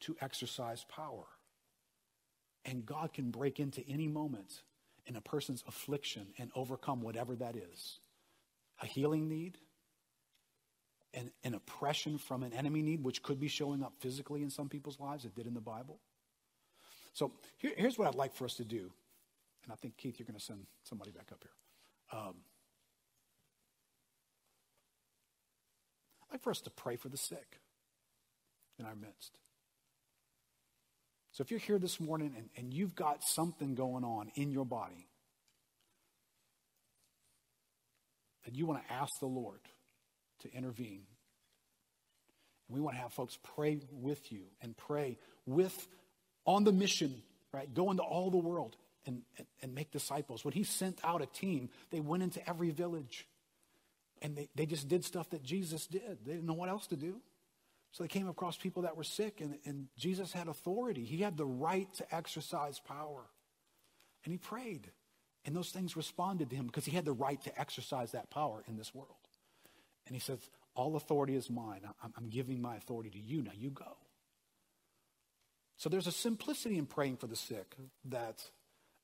to exercise power. And God can break into any moment in a person's affliction and overcome whatever that is. A healing need, an, an oppression from an enemy need, which could be showing up physically in some people's lives. It did in the Bible. So here, here's what I'd like for us to do. And I think, Keith, you're going to send somebody back up here. Um, I'd like for us to pray for the sick in our midst. So if you're here this morning and, and you've got something going on in your body that you want to ask the Lord to intervene, we want to have folks pray with you and pray with on the mission, right? Go into all the world and, and, and make disciples. When he sent out a team, they went into every village and they, they just did stuff that Jesus did. They didn't know what else to do. So they came across people that were sick, and, and Jesus had authority. He had the right to exercise power. And he prayed, and those things responded to him because he had the right to exercise that power in this world. And he says, all authority is mine. I'm, I'm giving my authority to you. Now you go. So there's a simplicity in praying for the sick that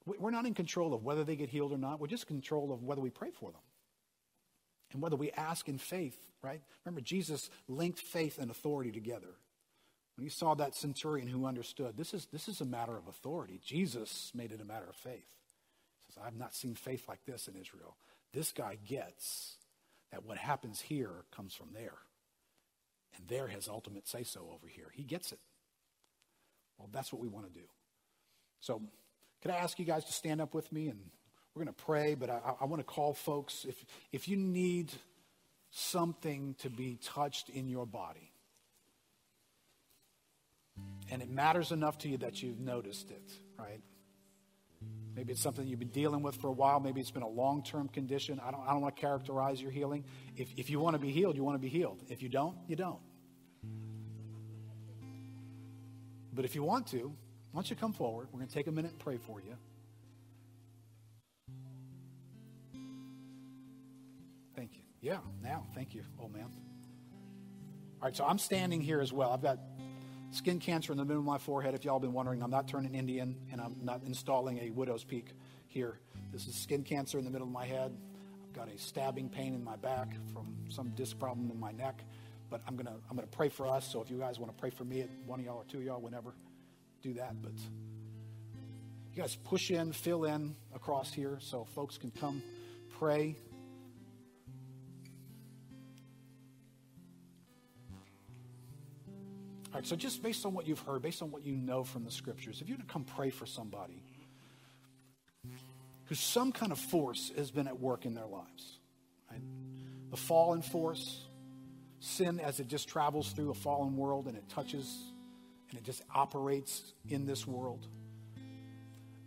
we're not in control of whether they get healed or not. We're just in control of whether we pray for them. And whether we ask in faith, right? Remember, Jesus linked faith and authority together. When he saw that centurion who understood, this is this is a matter of authority. Jesus made it a matter of faith. He says, I've not seen faith like this in Israel. This guy gets that what happens here comes from there. And there has ultimate say-so over here. He gets it. Well, that's what we want to do. So could I ask you guys to stand up with me, and we're going to pray, but I, I want to call folks. If, if you need something to be touched in your body, and it matters enough to you that you've noticed it, right? Maybe it's something you've been dealing with for a while. Maybe it's been a long-term condition. I don't, I don't want to characterize your healing. If, if you want to be healed, you want to be healed. If you don't, you don't. But if you want to, why don't you come forward? We're going to take a minute and pray for you. Thank you. Yeah, now. Thank you, old man. All right, so I'm standing here as well. I've got skin cancer in the middle of my forehead. If y'all been wondering, I'm not turning Indian, and I'm not installing a widow's peak here. This is skin cancer in the middle of my head. I've got a stabbing pain in my back from some disc problem in my neck. But I'm gonna I'm gonna pray for us. So if you guys want to pray for me, at one of y'all or two of y'all, whenever, do that. But you guys push in, fill in across here, so folks can come pray. All right, so just based on what you've heard, based on what you know from the scriptures, if you're going to come pray for somebody who some kind of force has been at work in their lives, right? The fallen force, sin as it just travels through a fallen world and it touches and it just operates in this world,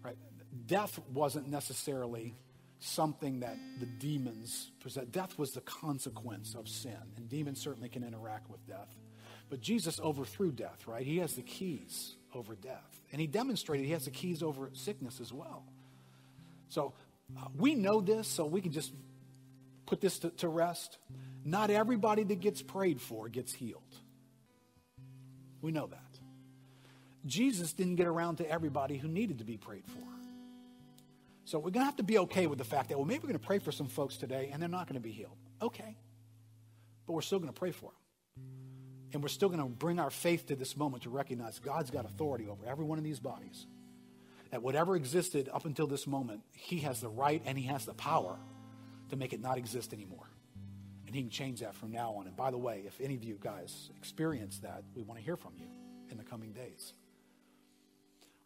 right? Death wasn't necessarily something that the demons present. Death was the consequence of sin, and demons certainly can interact with death. But Jesus overthrew death, right? He has the keys over death. And he demonstrated he has the keys over sickness as well. So uh, we know this, so we can just put this to, to rest. Not everybody that gets prayed for gets healed. We know that. Jesus didn't get around to everybody who needed to be prayed for. So we're going to have to be okay with the fact that, well, maybe we're going to pray for some folks today and they're not going to be healed. Okay. But we're still going to pray for them. And we're still going to bring our faith to this moment to recognize God's got authority over every one of these bodies. That whatever existed up until this moment, he has the right and he has the power to make it not exist anymore. And he can change that from now on. And by the way, if any of you guys experience that, we want to hear from you in the coming days.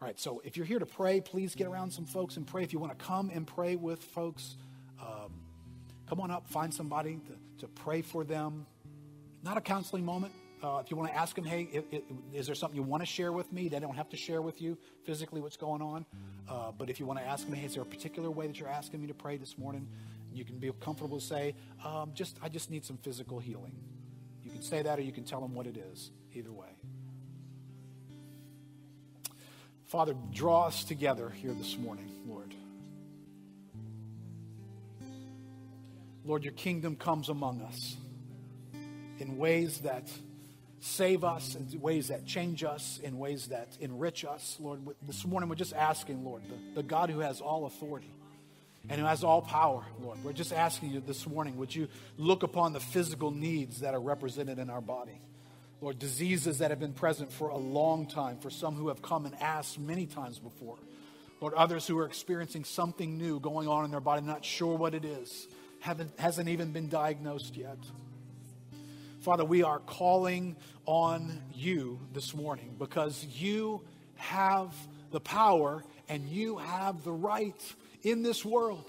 All right, so if you're here to pray, please get around some folks and pray. If you want to come and pray with folks, um, come on up, find somebody to, to pray for them. Not a counseling moment. Uh, if you want to ask them, hey, it, it, is there something you want to share with me? They don't have to share with you physically what's going on. Uh, but if you want to ask them, hey, is there a particular way that you're asking me to pray this morning? You can be comfortable to say, um, just, I just need some physical healing. You can say that, or you can tell them what it is. Either way. Father, draw us together here this morning, Lord. Lord, your kingdom comes among us in ways that save us, in ways that change us, in ways that enrich us. Lord, this morning we're just asking, Lord, the, the God who has all authority and who has all power, Lord, we're just asking you this morning, would you look upon the physical needs that are represented in our body? Lord, diseases that have been present for a long time, for some who have come and asked many times before. Lord, others who are experiencing something new going on in their body, not sure what it is, haven't, hasn't even been diagnosed yet. Father, we are calling on you this morning because you have the power and you have the right in this world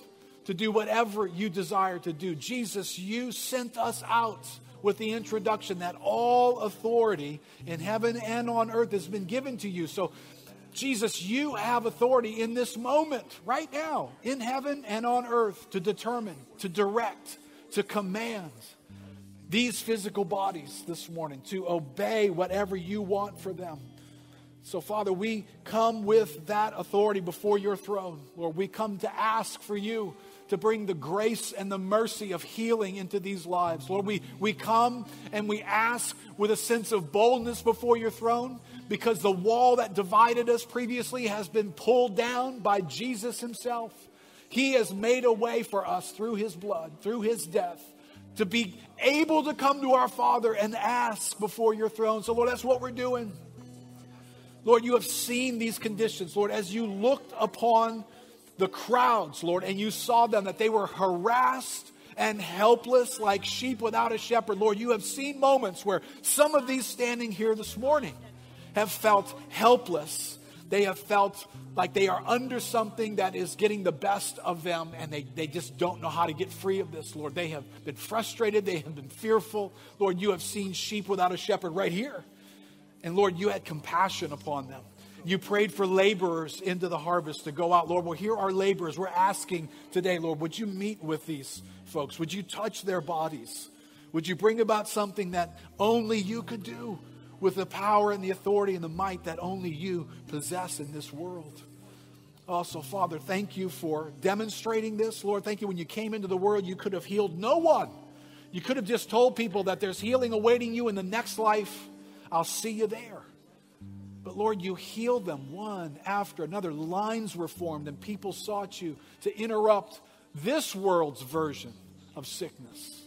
to do whatever you desire to do. Jesus, you sent us out with the introduction that all authority in heaven and on earth has been given to you. So, Jesus, you have authority in this moment, right now, in heaven and on earth, to determine, to direct, to command these physical bodies this morning, to obey whatever you want for them. So, Father, we come with that authority before your throne. Lord, we come to ask for you to bring the grace and the mercy of healing into these lives. Lord, we, we come and we ask with a sense of boldness before your throne because the wall that divided us previously has been pulled down by Jesus himself. He has made a way for us through his blood, through his death, to be able to come to our Father and ask before your throne. So, Lord, that's what we're doing. Lord, you have seen these conditions. Lord, as you looked upon the crowds, Lord, and you saw them, that they were harassed and helpless like sheep without a shepherd. Lord, you have seen moments where some of these standing here this morning have felt helpless. They have felt like they are under something that is getting the best of them, and they, they just don't know how to get free of this, Lord. They have been frustrated. They have been fearful. Lord, you have seen sheep without a shepherd right here. And Lord, you had compassion upon them. You prayed for laborers into the harvest to go out. Lord, well, here are laborers. We're asking today, Lord, would you meet with these folks? Would you touch their bodies? Would you bring about something that only you could do with the power and the authority and the might that only you possess in this world? Also, Father, thank you for demonstrating this. Lord, thank you. When you came into the world, you could have healed no one. You could have just told people that there's healing awaiting you in the next life. I'll see you there. But Lord, you healed them one after another. Lines were formed and people sought you to interrupt this world's version of sickness.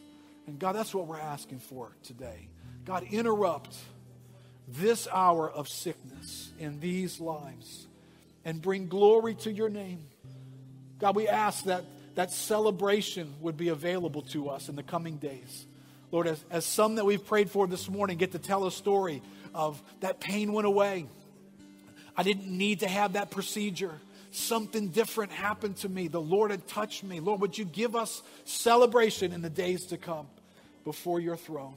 And God, that's what we're asking for today. God, interrupt this hour of sickness in these lives and bring glory to your name. God, we ask that that celebration would be available to us in the coming days. Lord, as, as some that we've prayed for this morning get to tell a story of that pain went away. I didn't need to have that procedure. Something different happened to me. The Lord had touched me. Lord, would you give us celebration in the days to come before your throne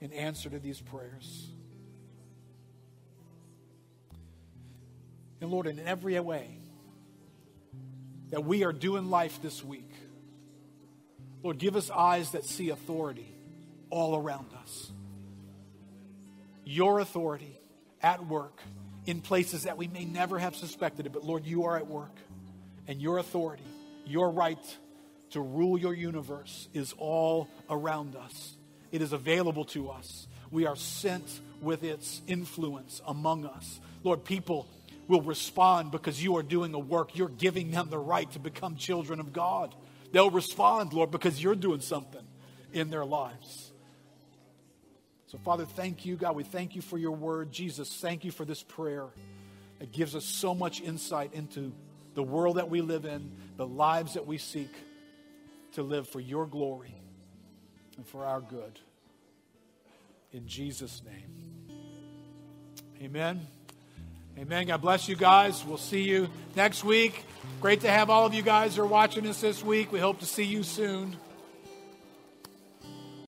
in answer to these prayers? And Lord, in every way that we are doing life this week, Lord, give us eyes that see authority all around us. Your authority at work in places that we may never have suspected it, but Lord, you are at work. And your authority, your right to rule your universe is all around us. It is available to us. We are sent with its influence among us. Lord, people will respond because you are doing a work. You're giving them the right to become children of God. They'll respond, Lord, because you're doing something in their lives. So, Father, thank you, God. We thank you for your word. Jesus, thank you for this prayer. It gives us so much insight into the world that we live in, the lives that we seek to live for your glory and for our good. In Jesus' name, amen. Amen. God bless you guys. We'll see you next week. Great to have all of you guys who are watching us this week. We hope to see you soon.